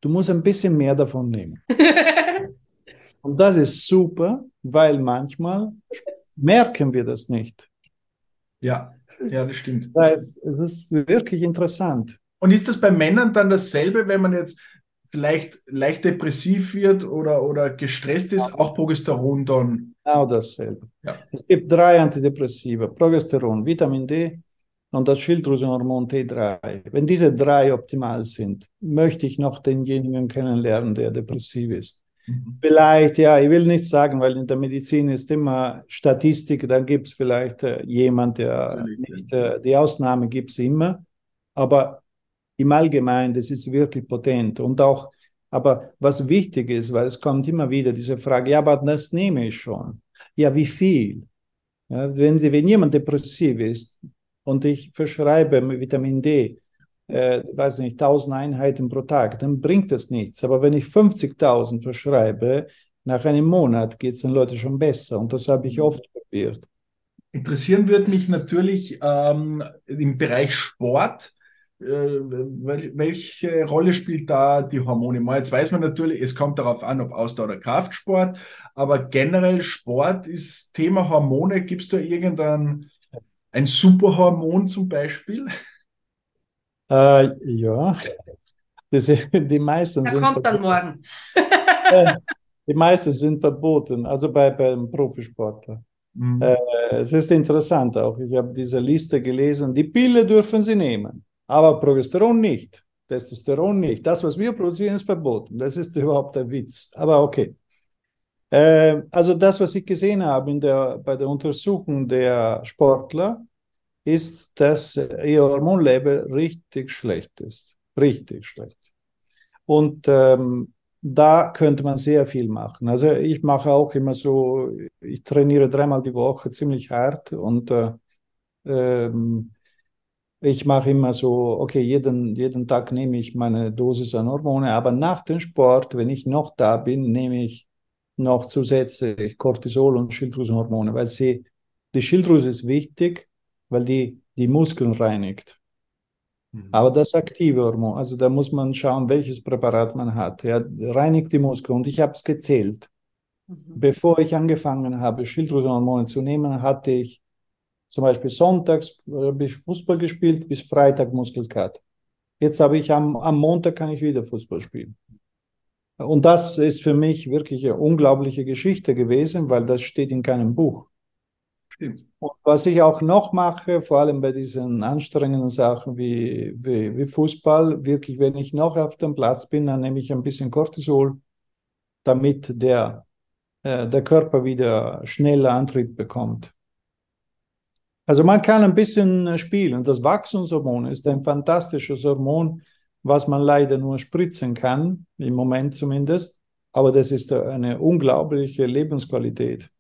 du musst ein bisschen mehr davon nehmen. Und das ist super, weil manchmal merken wir das nicht. Ja, ja, das stimmt. Das heißt, es ist wirklich interessant. Und ist das bei Männern dann dasselbe, wenn man jetzt vielleicht leicht depressiv wird oder, oder gestresst ist, auch Progesteron dann? Genau dasselbe. Ja. Es gibt drei Antidepressiva, Progesteron, Vitamin D und das Schilddrüsenhormon T drei. Wenn diese drei optimal sind, möchte ich noch denjenigen kennenlernen, der depressiv ist. Mhm. Vielleicht, ja, ich will nicht sagen, weil in der Medizin ist immer Statistik, dann gibt es vielleicht äh, jemand, der nicht, äh, die Ausnahme gibt es immer, aber im Allgemeinen, das ist wirklich potent. Und auch, aber was wichtig ist, weil es kommt immer wieder diese Frage, ja, aber das nehme ich schon. Ja, wie viel? Ja, wenn, wenn jemand depressiv ist und ich verschreibe Vitamin D, äh, weiß nicht, tausend Einheiten pro Tag, dann bringt das nichts. Aber wenn ich fünfzigtausend verschreibe, nach einem Monat geht es den Leuten schon besser. Und das habe ich oft probiert. Interessieren würde mich natürlich ähm, im Bereich Sport, welche Rolle spielt da die Hormone? Jetzt weiß man natürlich, es kommt darauf an, ob Ausdauer oder Kraftsport, aber generell Sport ist Thema Hormone. Gibt es da irgendein ein Superhormon zum Beispiel? Äh, ja, das, die meisten da sind... kommt verboten. Dann morgen. Die meisten sind verboten, also bei, beim Profisportler. Mhm. Äh, es ist interessant auch, ich habe diese Liste gelesen, die Pille dürfen sie nehmen. Aber Progesteron nicht, Testosteron nicht. Das, was wir produzieren, ist verboten. Das ist überhaupt der Witz. Aber okay. Äh, also das, was ich gesehen habe in der, bei der Untersuchung der Sportler, ist, dass ihr Hormonlevel richtig schlecht ist. Richtig schlecht. Und ähm, da könnte man sehr viel machen. Also ich mache auch immer so, ich trainiere dreimal die Woche ziemlich hart und äh, ähm, Ich mache immer so, okay, jeden, jeden Tag nehme ich meine Dosis an Hormone, aber nach dem Sport, wenn ich noch da bin, nehme ich noch zusätzlich Cortisol und Schilddrüsenhormone, weil sie, die Schilddrüse ist wichtig, weil die die Muskeln reinigt. Mhm. Aber das aktive Hormon, also da muss man schauen, welches Präparat man hat. Ja, reinigt die Muskeln und ich habe es gezählt. Mhm. Bevor ich angefangen habe, Schilddrüsenhormone zu nehmen, hatte ich zum Beispiel sonntags habe ich Fußball gespielt, bis Freitag Muskelkater. Jetzt habe ich am, am Montag kann ich wieder Fußball spielen. Und das ist für mich wirklich eine unglaubliche Geschichte gewesen, weil das steht in keinem Buch. Stimmt. Und was ich auch noch mache, vor allem bei diesen anstrengenden Sachen wie, wie, wie Fußball, wirklich, wenn ich noch auf dem Platz bin, dann nehme ich ein bisschen Cortisol, damit der, äh, der Körper wieder schneller Antrieb bekommt. Also man kann ein bisschen spielen. Das Wachstumshormon ist ein fantastisches Hormon, was man leider nur spritzen kann, im Moment zumindest. Aber das ist eine unglaubliche Lebensqualität.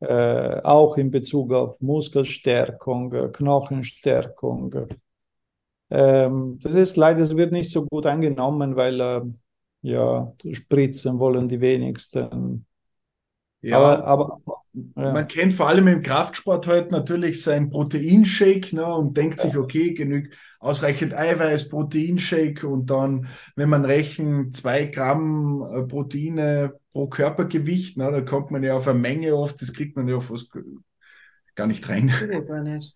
Äh, auch in Bezug auf Muskelstärkung, Knochenstärkung. Ähm, das ist leider, es wird nicht so gut angenommen, weil äh, ja, spritzen wollen die wenigsten. Ja. Aber, aber ja. Man kennt vor allem im Kraftsport heute natürlich seinen Proteinshake, ne, und denkt sich, okay, genügt ausreichend Eiweiß, Proteinshake und dann, wenn man rechnet, zwei Gramm Proteine pro Körpergewicht, ne, da kommt man ja auf eine Menge oft, das kriegt man ja fast gar nicht rein. Gar nicht.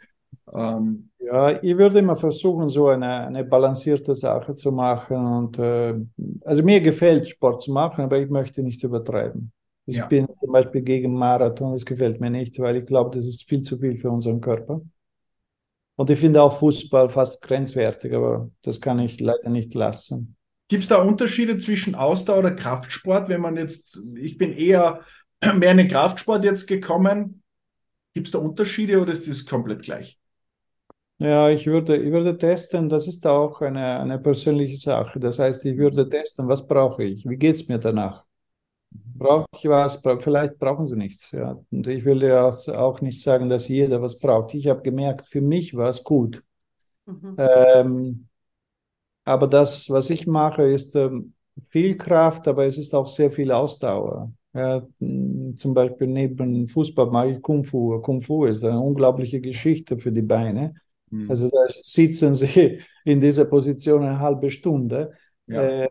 ähm, ja, ich würde immer versuchen, so eine, eine balancierte Sache zu machen. Und, äh, also mir gefällt Sport zu machen, aber ich möchte nicht übertreiben. Ich ja. bin zum Beispiel gegen Marathon, das gefällt mir nicht, weil ich glaube, das ist viel zu viel für unseren Körper. Und ich finde auch Fußball fast grenzwertig, aber das kann ich leider nicht lassen. Gibt es da Unterschiede zwischen Ausdauer oder Kraftsport? Wenn man jetzt, ich bin eher mehr in den Kraftsport jetzt gekommen. Gibt es da Unterschiede oder ist das komplett gleich? Ja, ich würde, ich würde testen, das ist auch eine, eine persönliche Sache. Das heißt, ich würde testen, was brauche ich? Wie geht es mir danach? Brauche ich was? Vielleicht brauchen sie nichts. Ja. Und ich will ja auch nicht sagen, dass jeder was braucht. Ich habe gemerkt, für mich war es gut. Mhm. Ähm, aber das, was ich mache, ist ähm, viel Kraft, aber es ist auch sehr viel Ausdauer. Ja. Zum Beispiel neben Fußball mache ich Kung Fu. Kung Fu ist eine unglaubliche Geschichte für die Beine. Mhm. Also da sitzen sie in dieser Position eine halbe Stunde. Ja. Äh,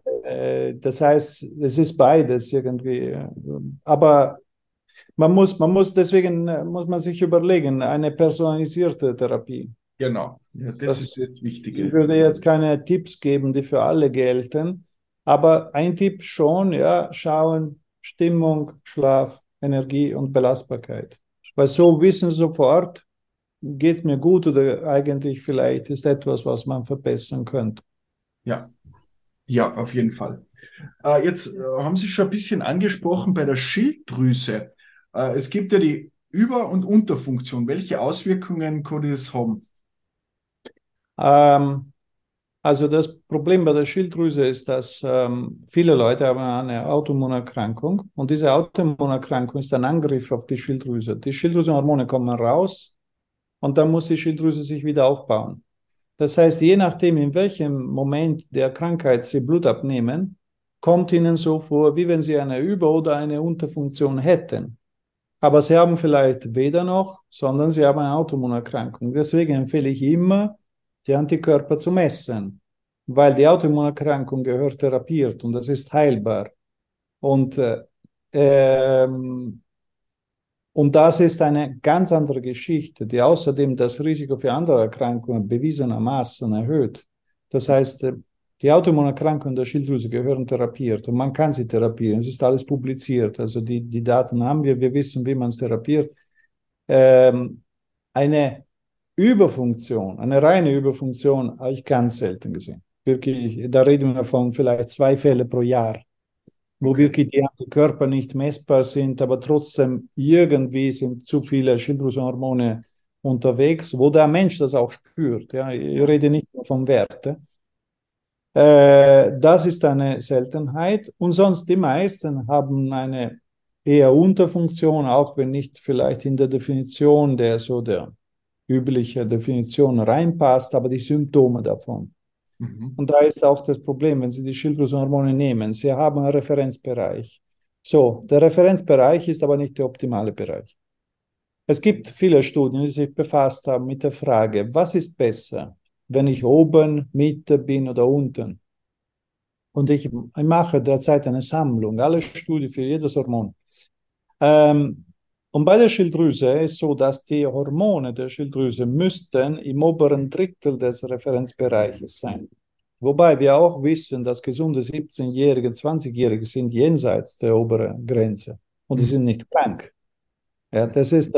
Das heißt, es ist beides irgendwie. Aber man muss, man muss deswegen muss man sich überlegen, eine personalisierte Therapie. Genau, ja, das, das ist das Wichtige. Ich würde jetzt keine Tipps geben, die für alle gelten, aber ein Tipp schon, ja, schauen, Stimmung, Schlaf, Energie und Belastbarkeit. Weil so wissen Sie sofort, geht es mir gut oder eigentlich vielleicht ist etwas, was man verbessern könnte. Ja. Ja, auf jeden Fall. Äh, jetzt äh, haben Sie schon ein bisschen angesprochen bei der Schilddrüse. Äh, es gibt ja die Über- und Unterfunktion. Welche Auswirkungen kann das haben? Ähm, also das Problem bei der Schilddrüse ist, dass ähm, viele Leute haben eine Autoimmunerkrankung und diese Autoimmunerkrankung ist ein Angriff auf die Schilddrüse. Die Schilddrüsenhormone kommen raus und dann muss die Schilddrüse sich wieder aufbauen. Das heißt, je nachdem, in welchem Moment der Krankheit Sie Blut abnehmen, kommt Ihnen so vor, wie wenn Sie eine Über- oder eine Unterfunktion hätten. Aber Sie haben vielleicht weder noch, sondern Sie haben eine Autoimmunerkrankung. Deswegen empfehle ich immer, die Antikörper zu messen, weil die Autoimmunerkrankung gehört therapiert und das ist heilbar. Und, äh, ähm, Und das ist eine ganz andere Geschichte, die außerdem das Risiko für andere Erkrankungen bewiesenermaßen erhöht. Das heißt, die Autoimmunerkrankungen der Schilddrüse gehören therapiert und man kann sie therapieren. Es ist alles publiziert, also die, die Daten haben wir, wir wissen, wie man es therapiert. Ähm, eine Überfunktion, eine reine Überfunktion habe ich ganz selten gesehen. Wirklich, da reden wir von vielleicht zwei Fällen pro Jahr, wo wirklich die Antikörper nicht messbar sind, aber trotzdem irgendwie sind zu viele Schilddrüsenhormone unterwegs, wo der Mensch das auch spürt. Ja, ich rede nicht nur vom Wert. Äh, das ist eine Seltenheit. Und sonst die meisten haben eine eher Unterfunktion, auch wenn nicht vielleicht in der Definition der so der üblicher Definition reinpasst, aber die Symptome davon. Mhm. Und da ist auch das Problem, wenn Sie die Schilddrüsenhormone nehmen, Sie haben einen Referenzbereich. So, der Referenzbereich ist aber nicht der optimale Bereich. Es gibt viele Studien, die sich befasst haben mit der Frage, was ist besser, wenn ich oben, Mitte bin oder unten? Und ich mache derzeit eine Sammlung, alle Studien für jedes Hormon. Ähm, und bei der Schilddrüse ist es so, dass die Hormone der Schilddrüse müssten im oberen Drittel des Referenzbereiches sein. Wobei wir auch wissen, dass gesunde siebzehn-Jährige, zwanzig-Jährige sind jenseits der oberen Grenze und die sind nicht krank. Ja, das ist,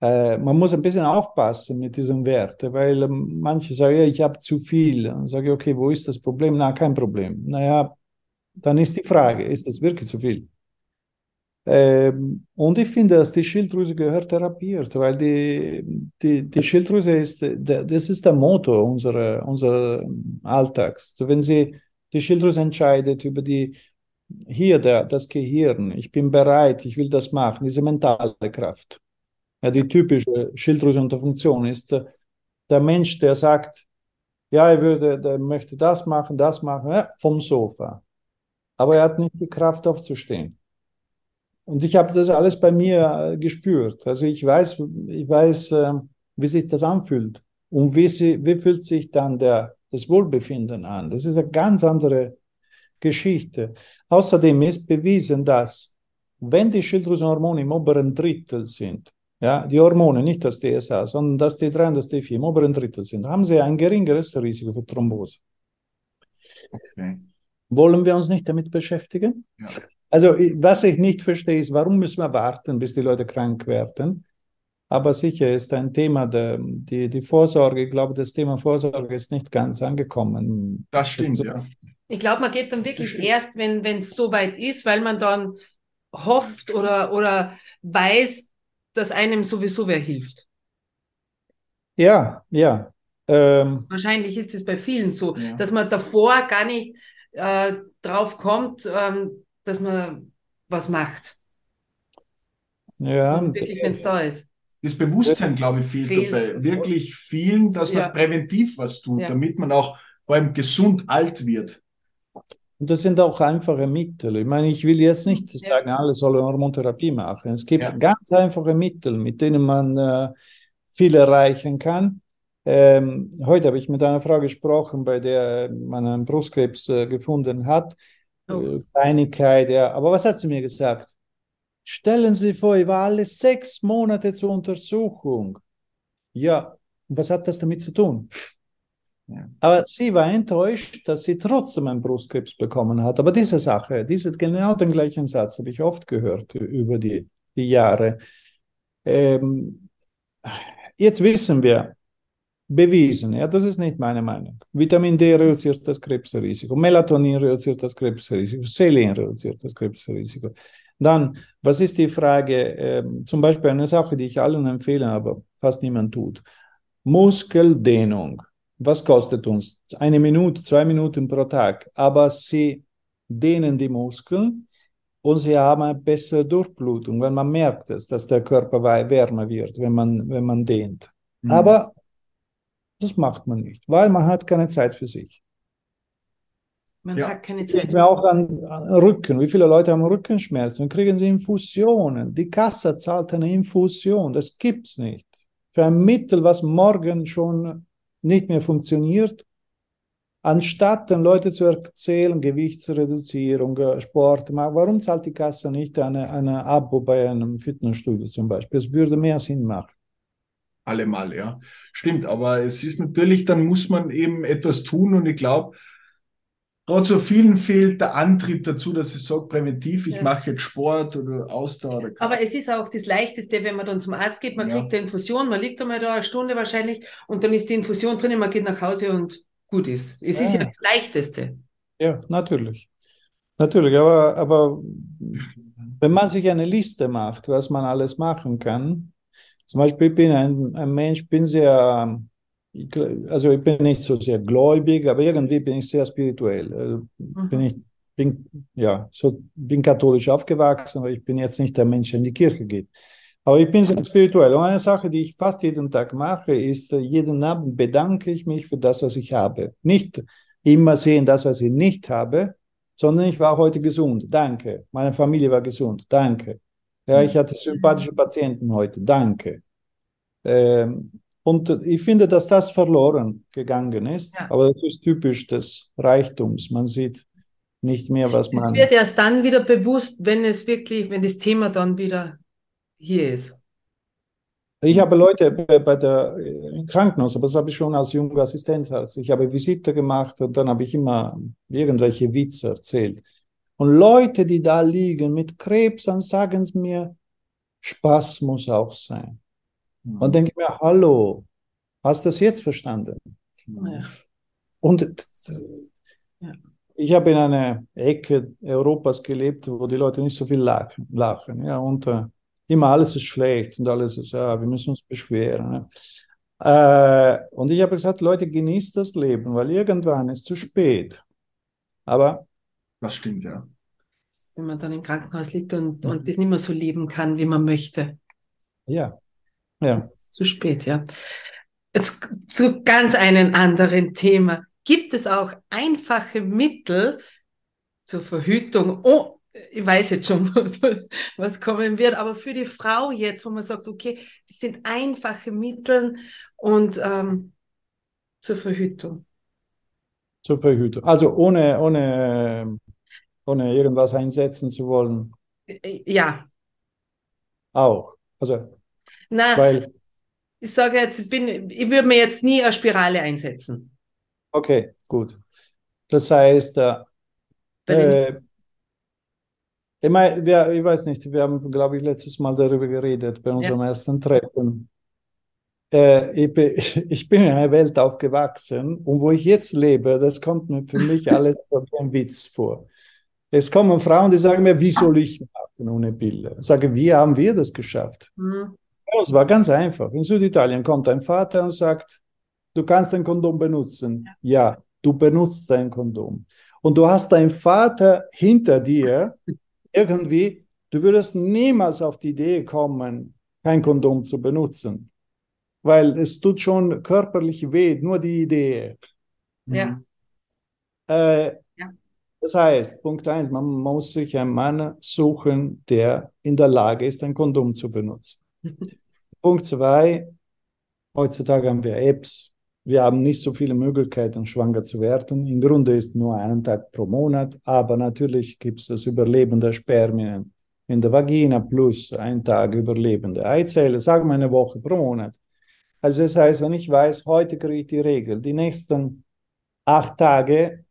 äh, man muss ein bisschen aufpassen mit diesem Wert, weil äh, manche sagen, ja, ich habe zu viel. Und sage ich, okay, wo ist das Problem? Na, kein Problem. Naja, dann ist die Frage, ist das wirklich zu viel? Ähm, und ich finde, dass die Schilddrüse gehört therapiert, weil die, die, die Schilddrüse ist, das ist der Motor unserer, unserer Alltags. Wenn sie, die Schilddrüse entscheidet über die, hier der, das Gehirn, ich bin bereit, ich will das machen, diese mentale Kraft. Ja, die typische Schilddrüse unter Funktion ist der Mensch, der sagt, ja, er würde, der möchte das machen, das machen, ja, vom Sofa. Aber er hat nicht die Kraft aufzustehen. Und ich habe das alles bei mir gespürt. Also ich weiß, ich weiß, wie sich das anfühlt. Und wie, sie, wie fühlt sich dann der, das Wohlbefinden an? Das ist eine ganz andere Geschichte. Außerdem ist bewiesen, dass wenn die Schilddrüsenhormone im oberen Drittel sind, ja, die Hormone, nicht das D S H, sondern das T drei und das T vier im oberen Drittel sind, haben sie ein geringeres Risiko für Thrombose. Okay. Wollen wir uns nicht damit beschäftigen? Ja. Also was ich nicht verstehe, ist, warum müssen wir warten, bis die Leute krank werden? Aber sicher ist ein Thema, der, die, die Vorsorge, ich glaube, das Thema Vorsorge ist nicht ganz angekommen. Das stimmt, ja. Ich glaube, man geht dann wirklich erst, wenn es soweit ist, weil man dann hofft oder, oder weiß, dass einem sowieso wer hilft. Ja, ja. Ähm, Wahrscheinlich ist es bei vielen so, ja, dass man davor gar nicht äh, drauf kommt, ähm, dass man was macht. Ja. Und wirklich, wenn es da ist. Das Bewusstsein, glaube ich, fehlt, fehlt dabei. Wirklich vielen, dass ja. man präventiv was tut, ja. damit man auch vor allem gesund alt wird. Und das sind auch einfache Mittel. Ich meine, ich will jetzt nicht sagen, alle sollen Hormontherapie machen. Es gibt ja. ganz einfache Mittel, mit denen man äh, viel erreichen kann. Ähm, heute habe ich mit einer Frau gesprochen, bei der man einen Brustkrebs äh, gefunden hat. Oh. Kleinigkeit, ja. Aber was hat sie mir gesagt? Stellen Sie vor, ich war alle sechs Monate zur Untersuchung. Ja, was hat das damit zu tun? Ja. Aber sie war enttäuscht, dass sie trotzdem einen Brustkrebs bekommen hat. Aber diese Sache, diese, genau den gleichen Satz habe ich oft gehört über die, die Jahre. Ähm, jetzt wissen wir, bewiesen, ja, das ist nicht meine Meinung. Vitamin D reduziert das Krebsrisiko, Melatonin reduziert das Krebsrisiko, Selen reduziert das Krebsrisiko. Dann, was ist die Frage, äh, zum Beispiel eine Sache, die ich allen empfehle, aber fast niemand tut. Muskeldehnung. Was kostet uns? Eine Minute, zwei Minuten pro Tag. Aber sie dehnen die Muskeln und sie haben eine bessere Durchblutung, weil man merkt es, dass der Körper wärmer wird, wenn man, wenn man dehnt. Mhm. Aber das macht man nicht, weil man hat keine Zeit für sich. Man ja. hat keine Zeit. Ich bin auch an, an Rücken. Wie viele Leute haben Rückenschmerzen? Dann kriegen sie Infusionen. Die Kasse zahlt eine Infusion. Das gibt es nicht. Für ein Mittel, was morgen schon nicht mehr funktioniert, anstatt den Leuten zu erzählen, Gewichtsreduzierung, Sport machen, warum zahlt die Kasse nicht eine, eine Abo bei einem Fitnessstudio zum Beispiel? Es würde mehr Sinn machen. Allemal, ja. Stimmt, aber es ist natürlich, dann muss man eben etwas tun und ich glaube, gerade so vielen fehlt der Antrieb dazu, dass ich sage, präventiv, ich ja. mache jetzt Sport oder Ausdauer. Oder aber es ist auch das Leichteste, wenn man dann zum Arzt geht, man ja. kriegt eine Infusion, man liegt einmal da eine Stunde wahrscheinlich und dann ist die Infusion drin, man geht nach Hause und gut ist. Es ja. ist ja das Leichteste. Ja, natürlich. Natürlich, aber, aber wenn man sich eine Liste macht, was man alles machen kann, zum Beispiel, ich bin ein, ein Mensch, bin sehr, also ich bin nicht so sehr gläubig, aber irgendwie bin ich sehr spirituell. Also mhm. bin ich bin, ja, so, bin katholisch aufgewachsen, aber ich bin jetzt nicht der Mensch, der in die Kirche geht. Aber ich bin sehr spirituell. Und eine Sache, die ich fast jeden Tag mache, ist, jeden Abend bedanke ich mich für das, was ich habe. Nicht immer sehen, das, was ich nicht habe, sondern ich war heute gesund. Danke. Meine Familie war gesund. Danke. Ja, ich hatte sympathische Patienten heute. Danke. Ähm, und ich finde, dass das verloren gegangen ist. Ja. Aber das ist typisch des Reichtums. Man sieht nicht mehr, was man... Es wird erst dann wieder bewusst, wenn es wirklich, wenn das Thema dann wieder... hier ist. Ich habe Leute bei der, im Krankenhaus, aber das habe ich schon als junger Assistenzarzt. Ich habe Visite gemacht und dann habe ich immer irgendwelche Witze erzählt. Und Leute, die da liegen mit Krebs, dann sagen sie mir, Spaß muss auch sein. Mhm. Und denke mir, hallo, hast du das jetzt verstanden? Ja. Und ja. Ich habe in einer Ecke Europas gelebt, wo die Leute nicht so viel lachen. lachen ja, und immer alles ist schlecht und alles ist, ja, wir müssen uns beschweren. Ne? Äh, und ich habe gesagt, Leute, genießt das Leben, weil irgendwann ist zu spät. Aber... Das stimmt, ja. Wenn man dann im Krankenhaus liegt und, mhm. und das nicht mehr so leben kann, wie man möchte. Ja, ja. Zu spät, ja. Jetzt zu ganz einem anderen Thema. Gibt es auch einfache Mittel zur Verhütung? Oh, ich weiß jetzt schon, was kommen wird, aber für die Frau jetzt, wo man sagt, okay, das sind einfache Mittel und ähm, zur Verhütung. Zur Verhütung, also ohne, ohne, ohne irgendwas einsetzen zu wollen. Ja. Auch, also, nein, weil... ich sage jetzt, ich, bin, ich würde mir jetzt nie eine Spirale einsetzen. Okay, gut. Das heißt, äh, äh, Ich meine, ich weiß nicht, wir haben, glaube ich, letztes Mal darüber geredet, bei unserem ja. ersten Treffen. Äh, ich, bin, ich bin in einer Welt aufgewachsen und wo ich jetzt lebe, das kommt mir für mich alles wie ein Witz vor. Es kommen Frauen, die sagen mir, wie soll ich machen ohne Pille? Ich sage, wie haben wir das geschafft? Mhm. Ja, es war ganz einfach. In Süditalien kommt ein Vater und sagt, du kannst ein Kondom benutzen. Ja, ja, du benutzt ein Kondom. Und du hast deinen Vater hinter dir, irgendwie, du würdest niemals auf die Idee kommen, kein Kondom zu benutzen. Weil es tut schon körperlich weh, nur die Idee. Ja. Äh, ja. Das heißt, Punkt eins, man muss sich einen Mann suchen, der in der Lage ist, ein Kondom zu benutzen. Punkt zwei, heutzutage haben wir Apps. Wir haben nicht so viele Möglichkeiten, schwanger zu werden. Im Grunde ist nur einen Tag pro Monat, aber natürlich gibt es das Überleben der Spermien in der Vagina plus ein Tag überlebende Eizelle, sagen wir eine Woche pro Monat. Also das heißt, wenn ich weiß, heute kriege ich die Regel, die nächsten acht Tage,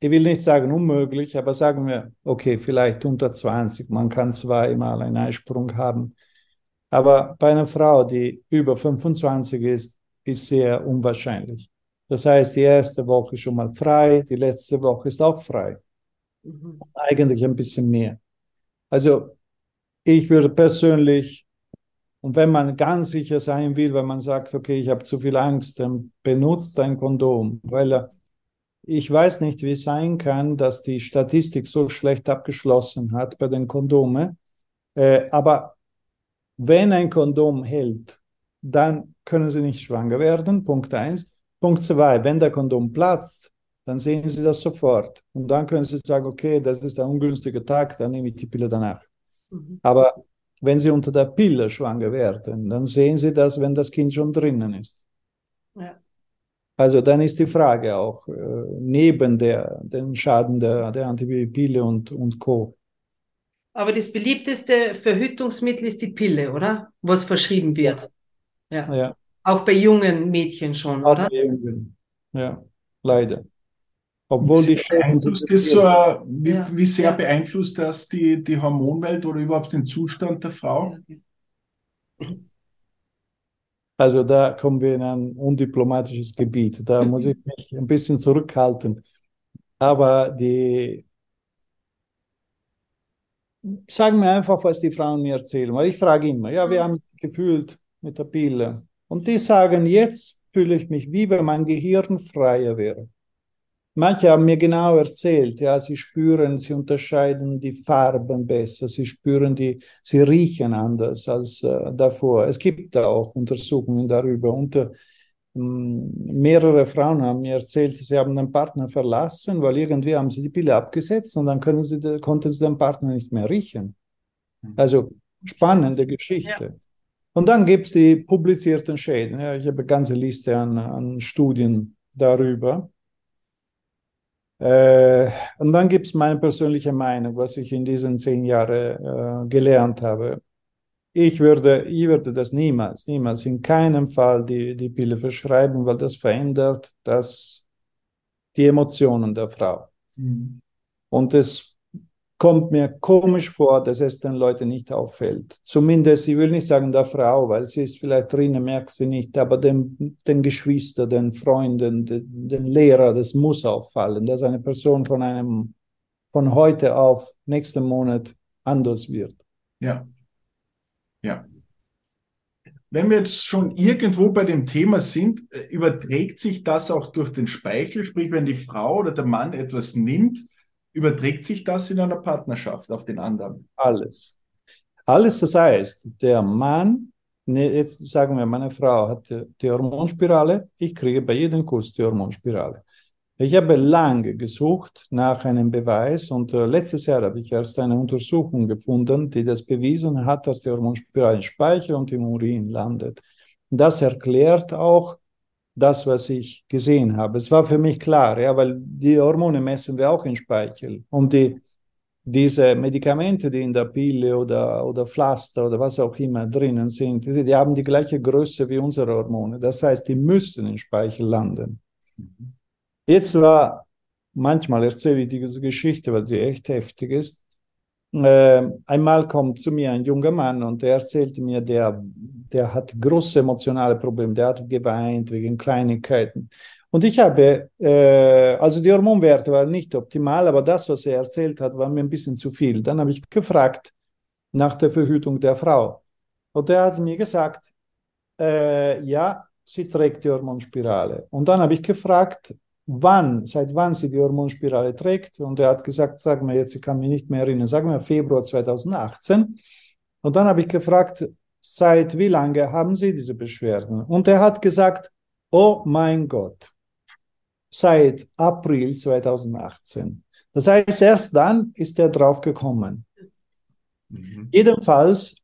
ich will nicht sagen unmöglich, aber sagen wir, okay, vielleicht unter zwanzig, man kann zweimal einen Eisprung haben. Aber bei einer Frau, die über fünfundzwanzig ist, ist sehr unwahrscheinlich. Das heißt, die erste Woche ist schon mal frei, die letzte Woche ist auch frei. Mhm. Eigentlich ein bisschen mehr. Also ich würde persönlich, und wenn man ganz sicher sein will, wenn man sagt, okay, ich habe zu viel Angst, dann benutzt ein Kondom, weil ich weiß nicht, wie es sein kann, dass die Statistik so schlecht abgeschlossen hat bei den Kondomen. Äh, aber wenn ein Kondom hält, dann können sie nicht schwanger werden, Punkt eins. Punkt zwei, wenn der Kondom platzt, dann sehen sie das sofort. Und dann können sie sagen, okay, das ist ein ungünstiger Tag, dann nehme ich die Pille danach. Mhm. Aber wenn sie unter der Pille schwanger werden, dann sehen sie das, wenn das Kind schon drinnen ist. Ja. Also dann ist die Frage auch, äh, neben der, den Schaden der, der Antibiotika und, und Co. Aber das beliebteste Verhütungsmittel ist die Pille, oder? Was verschrieben wird. Ja. Ja. ja, auch bei jungen Mädchen schon, auch oder? Bei jungen. Ja, leider. Obwohl die beeinflusst das so, äh, wie, ja. wie sehr ja. beeinflusst das die, die Hormonwelt oder überhaupt den Zustand der Frau? Also da kommen wir in ein undiplomatisches Gebiet. Da muss ich mich ein bisschen zurückhalten. Aber die... Sagen wir einfach, was die Frauen mir erzählen. Weil ich frage immer, ja, wir haben gefühlt... mit der Pille. Und die sagen, jetzt fühle ich mich wie, wenn mein Gehirn freier wäre. Manche haben mir genau erzählt, ja, sie spüren, sie unterscheiden die Farben besser, sie spüren die, sie riechen anders als äh, davor. Es gibt da auch Untersuchungen darüber. Und äh, mehrere Frauen haben mir erzählt, sie haben den Partner verlassen, weil irgendwie haben sie die Pille abgesetzt und dann können sie, konnten sie den Partner nicht mehr riechen. Also spannende Geschichte. Ja. Und dann gibt es die publizierten Schäden. Ja, ich habe eine ganze Liste an, an Studien darüber. Äh, und dann gibt es meine persönliche Meinung, was ich in diesen zehn Jahren äh, gelernt habe. Ich würde, ich würde das niemals, niemals, in keinem Fall die, die Pille verschreiben, weil das verändert das, die Emotionen der Frau. Mhm. Und es kommt mir komisch vor, dass es den Leuten nicht auffällt. Zumindest, ich will nicht sagen der Frau, weil sie ist vielleicht drinnen, merkt sie nicht, aber den, den Geschwistern, den Freunden, den, den Lehrer, das muss auffallen, dass eine Person von einem, von heute auf nächsten Monat anders wird. Ja, ja. Wenn wir jetzt schon irgendwo bei dem Thema sind, überträgt sich das auch durch den Speichel, sprich, wenn die Frau oder der Mann etwas nimmt, überträgt sich das in einer Partnerschaft auf den anderen? Alles. Alles, das heißt, der Mann, ne, jetzt sagen wir, meine Frau hat die Hormonspirale, ich kriege bei jedem Kuss die Hormonspirale. Ich habe lange gesucht nach einem Beweis und äh, letztes Jahr habe ich erst eine Untersuchung gefunden, die das bewiesen hat, dass die Hormonspirale im Speichel und im Urin landet. Das erklärt auch das, was ich gesehen habe. Es war für mich klar, ja, weil die Hormone messen wir auch im Speichel. Und die, diese Medikamente, die in der Pille oder, oder Pflaster oder was auch immer drinnen sind, die, die haben die gleiche Größe wie unsere Hormone. Das heißt, die müssen im Speichel landen. Mhm. Jetzt war, manchmal erzähle ich diese Geschichte, weil sie echt heftig ist. Äh, einmal kommt zu mir ein junger Mann und der erzählt mir, der, der hat große emotionale Probleme, der hat geweint wegen Kleinigkeiten. Und ich habe, äh, also die Hormonwerte waren nicht optimal, aber das, was er erzählt hat, war mir ein bisschen zu viel. Dann habe ich gefragt nach der Verhütung der Frau. Und er hat mir gesagt, äh, ja, sie trägt die Hormonspirale. Und dann habe ich gefragt, wann, seit wann sie die Hormonspirale trägt. Und er hat gesagt, sag mir jetzt, ich kann mich nicht mehr erinnern, sag mir Februar zweitausendachtzehn. Und dann habe ich gefragt, seit wie lange haben Sie diese Beschwerden? Und er hat gesagt, oh mein Gott, seit April zweitausendachtzehn. Das heißt, erst dann ist er drauf gekommen. Mhm. Jedenfalls,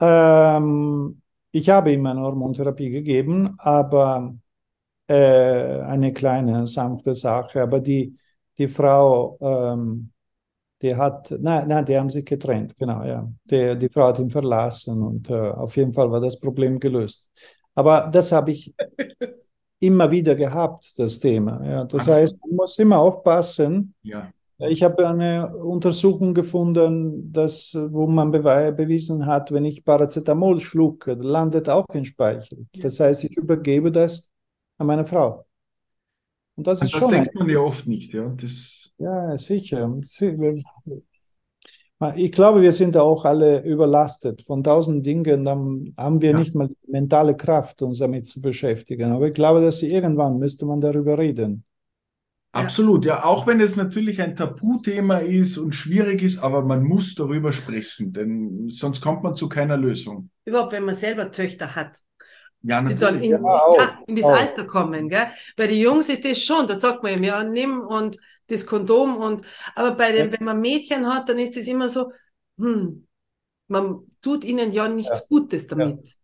ähm, ich habe ihm eine Hormontherapie gegeben, aber eine kleine, sanfte Sache, aber die, die Frau, ähm, die hat, nein, nein, die haben sich getrennt, genau, ja. Die, die Frau hat ihn verlassen und äh, auf jeden Fall war das Problem gelöst. Aber das habe ich immer wieder gehabt, das Thema. Ja. Das Ach. heißt, man muss immer aufpassen. Ja. Ich habe eine Untersuchung gefunden, dass, wo man bewe- bewiesen hat, wenn ich Paracetamol schlucke, landet auch im Speichel. Das heißt, ich übergebe das an meine Frau. Und das ist das schon denkt ein... man ja oft nicht. Ja, das... ja sicher. Ich glaube, wir sind auch alle überlastet von tausend Dingen, dann haben wir ja. nicht mal die mentale Kraft, uns damit zu beschäftigen. Aber ich glaube, dass irgendwann müsste man darüber reden. Absolut, ja, auch wenn es natürlich ein Tabuthema ist und schwierig ist, aber man muss darüber sprechen, denn sonst kommt man zu keiner Lösung. Überhaupt, wenn man selber Töchter hat. Ja, die dann in, ja, auch, ja, in das auch. Alter kommen. Gell? Bei den Jungs ist das schon, da sagt man ihm, ja, nimm und das Kondom. Und, aber bei den, ja. wenn man Mädchen hat, dann ist das immer so, hm, man tut ihnen ja nichts ja. Gutes damit.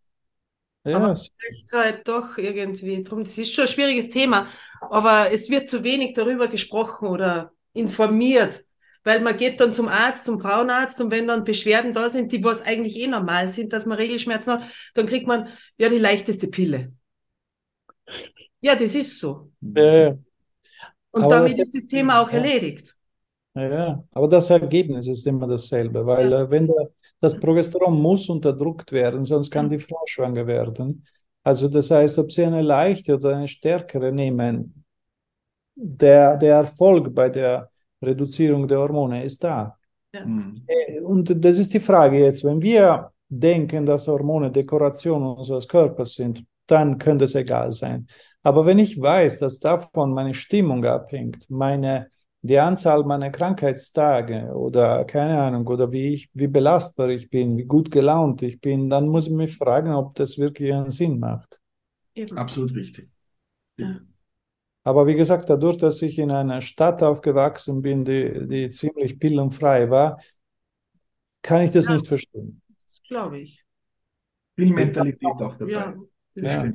Ja. Aber ja. man möchte halt doch irgendwie drum. Das ist schon ein schwieriges Thema, aber es wird zu wenig darüber gesprochen oder informiert. Weil man geht dann zum Arzt, zum Frauenarzt und wenn dann Beschwerden da sind, die was eigentlich eh normal sind, dass man Regelschmerzen hat, dann kriegt man ja die leichteste Pille. Ja, das ist so. Ja. Und aber damit das ist das Thema auch ja. erledigt. Ja, aber das Ergebnis ist immer dasselbe, weil ja. wenn der, das Progesteron muss unterdrückt werden, sonst kann die Frau schwanger werden. Also das heißt, ob sie eine leichte oder eine stärkere nehmen, der, der Erfolg bei der Reduzierung der Hormone ist da. Ja. Und das ist die Frage jetzt, wenn wir denken, dass Hormone Dekoration unseres Körpers sind, dann könnte es egal sein. Aber wenn ich weiß, dass davon meine Stimmung abhängt, meine, die Anzahl meiner Krankheitstage oder keine Ahnung, oder wie, ich, wie belastbar ich bin, wie gut gelaunt ich bin, dann muss ich mich fragen, ob das wirklich einen Sinn macht. Eben. Absolut richtig. Ja. Aber wie gesagt, dadurch, dass ich in einer Stadt aufgewachsen bin, die, die ziemlich pillenfrei war, kann ich das ja nicht verstehen. Das glaube ich. Viel Mentalität auch dabei. Ja, das, ja.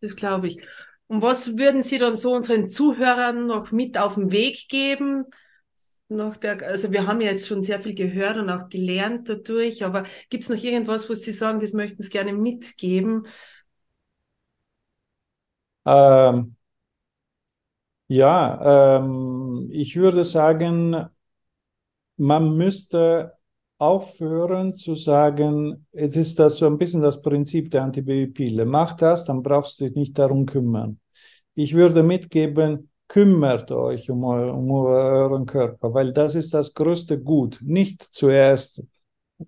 das glaube ich. Und was würden Sie dann so unseren Zuhörern noch mit auf den Weg geben? Noch der, also wir haben ja jetzt schon sehr viel gehört und auch gelernt dadurch, aber gibt es noch irgendwas, wo Sie sagen, das möchten Sie gerne mitgeben? Ähm, ja, ähm, ich würde sagen, man müsste aufhören zu sagen, es ist das so ein bisschen das Prinzip der Antibabypille. Mach das, dann brauchst du dich nicht darum kümmern. Ich würde mitgeben, kümmert euch um, eu- um euren Körper, weil das ist das größte Gut. Nicht zuerst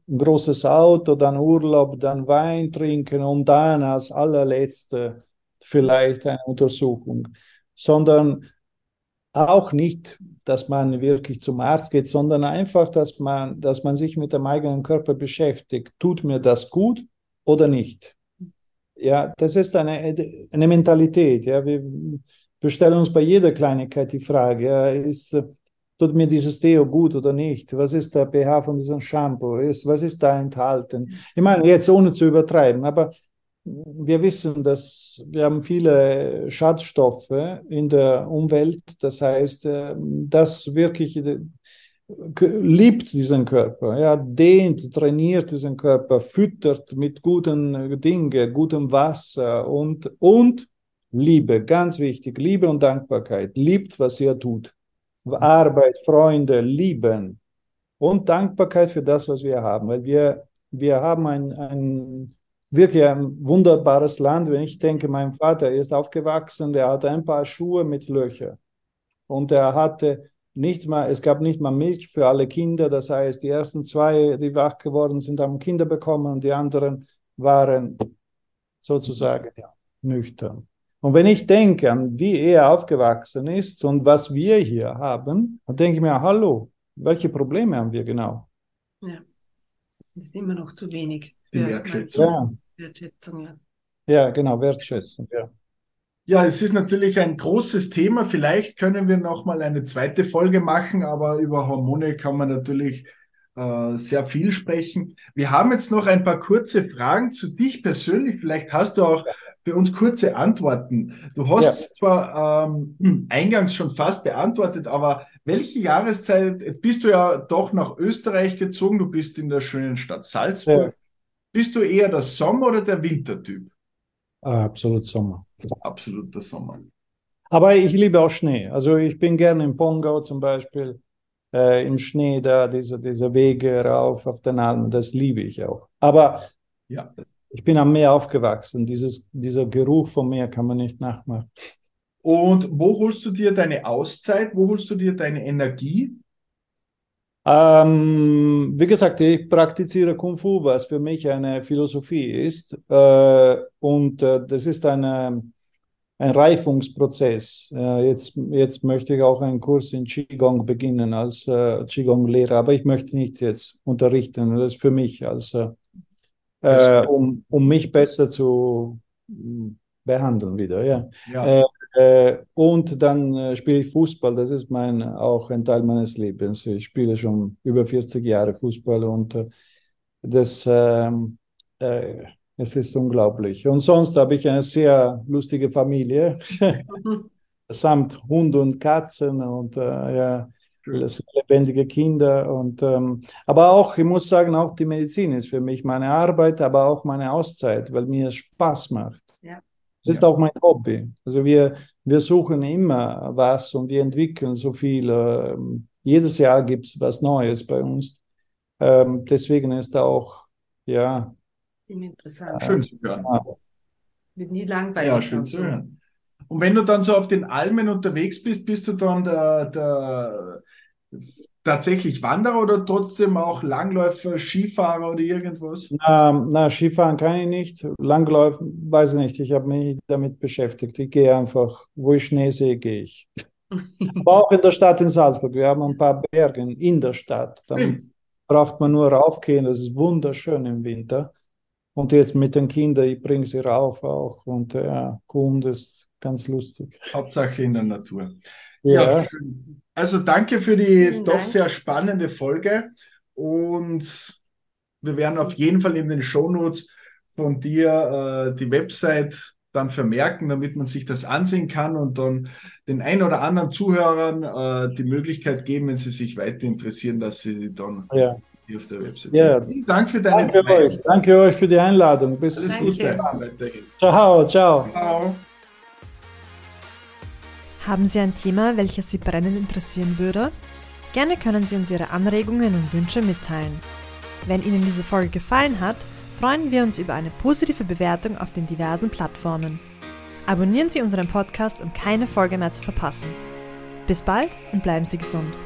ein großes Auto, dann Urlaub, dann Wein trinken und dann als allerletzte vielleicht eine Untersuchung, sondern auch nicht, dass man wirklich zum Arzt geht, sondern einfach, dass man, dass man sich mit dem eigenen Körper beschäftigt. Tut mir das gut oder nicht? Ja, das ist eine, eine Mentalität. Ja. Wir, wir stellen uns bei jeder Kleinigkeit die Frage, ja, ist, tut mir dieses Deo gut oder nicht? Was ist der pH von diesem Shampoo? Ist, was ist da enthalten? Ich meine, jetzt ohne zu übertreiben, aber wir wissen, dass wir haben viele Schadstoffe in der Umwelt. Das heißt, das wirklich liebt diesen Körper, ja, dehnt, trainiert diesen Körper, füttert mit guten Dingen, gutem Wasser und, und Liebe, ganz wichtig, Liebe und Dankbarkeit. Liebt, was ihr tut. Arbeit, Freunde, lieben. Und Dankbarkeit für das, was wir haben. Weil wir, wir haben ein... ein wirklich ein wunderbares Land, wenn ich denke, mein Vater ist aufgewachsen, der hatte ein paar Schuhe mit Löchern und er hatte nicht mal, es gab nicht mal Milch für alle Kinder, das heißt, die ersten zwei, die wach geworden sind, haben Kinder bekommen und die anderen waren sozusagen ja, nüchtern. Und wenn ich denke an, wie er aufgewachsen ist und was wir hier haben, dann denke ich mir, hallo, welche Probleme haben wir genau? Ja, das ist immer noch zu wenig. Die Wertschätzung. Ja. Wertschätzung, ja. Ja, genau, Wertschätzung, ja. Ja, es ist natürlich ein großes Thema. Vielleicht können wir nochmal eine zweite Folge machen, aber über Hormone kann man natürlich äh, sehr viel sprechen. Wir haben jetzt noch ein paar kurze Fragen zu dich persönlich. Vielleicht hast du auch für uns kurze Antworten. Du hast ja. zwar ähm, eingangs schon fast beantwortet, aber welche Jahreszeit bist du ja doch nach Österreich gezogen? Du bist in der schönen Stadt Salzburg. Ja. Bist du eher der Sommer- oder der Wintertyp? Ah, absolut Sommer. Absolut der Sommer. Aber ich liebe auch Schnee. Also ich bin gerne im Pongau zum Beispiel, äh, im Schnee da, diese, diese Wege rauf auf den Alpen, das liebe ich auch. Aber ja. ich bin am Meer aufgewachsen. Dieses, dieser Geruch vom Meer kann man nicht nachmachen. Und wo holst du dir deine Auszeit? Wo holst du dir deine Energie? Ähm, wie gesagt, ich praktiziere Kung Fu, was für mich eine Philosophie ist. Äh, und äh, das ist eine, ein Reifungsprozess. Äh, jetzt, jetzt möchte ich auch einen Kurs in Qigong beginnen als äh, Qigong-Lehrer, aber ich möchte nicht jetzt unterrichten. Das ist für mich, als, äh, um, um mich besser zu behandeln wieder. Ja. Ja. Äh, Und dann spiele ich Fußball, das ist mein, auch ein Teil meines Lebens. Ich spiele schon über vierzig Jahre Fußball und das äh, äh, es ist unglaublich. Und sonst habe ich eine sehr lustige Familie, samt Hund und Katzen und äh, ja, lebendige Kinder. Und, ähm, aber auch, ich muss sagen, auch die Medizin ist für mich meine Arbeit, aber auch meine Auszeit, weil mir es Spaß macht. Ja. Das ist ja. auch mein Hobby. Also wir, wir suchen immer was und wir entwickeln so viel. Jedes Jahr gibt es was Neues bei uns. Ähm, deswegen ist da auch, ja. Interessant. Schön zu hören. Ja. Wird nie langweilig. Ja, schön zu hören. Und wenn du dann so auf den Almen unterwegs bist, bist du dann der, der tatsächlich Wanderer oder trotzdem auch Langläufer, Skifahrer oder irgendwas? Na, na, Skifahren kann ich nicht. Langläufen, weiß ich nicht. Ich habe mich damit beschäftigt. Ich gehe einfach, wo ich Schnee sehe, gehe ich. Aber auch in der Stadt in Salzburg. Wir haben ein paar Berge in der Stadt. Damit hm. braucht man nur raufgehen. Das ist wunderschön im Winter. Und jetzt mit den Kindern, ich bringe sie rauf auch. Und ja, cool, das ist ganz lustig. Hauptsache in der Natur. Ja, ja. Also danke für die Vielen doch Dank. Sehr spannende Folge und wir werden auf jeden Fall in den Shownotes von dir äh, die Website dann vermerken, damit man sich das ansehen kann und dann den ein oder anderen Zuhörern äh, die Möglichkeit geben, wenn sie sich weiter interessieren, dass sie dann ja. hier auf der Website ja. sind. Vielen Dank für deine Zeit. Danke euch. Danke euch für die Einladung. Bis Alles Gute. Ciao, ciao. Ciao. Haben Sie ein Thema, welches Sie brennend interessieren würde? Gerne können Sie uns Ihre Anregungen und Wünsche mitteilen. Wenn Ihnen diese Folge gefallen hat, freuen wir uns über eine positive Bewertung auf den diversen Plattformen. Abonnieren Sie unseren Podcast, um keine Folge mehr zu verpassen. Bis bald und bleiben Sie gesund!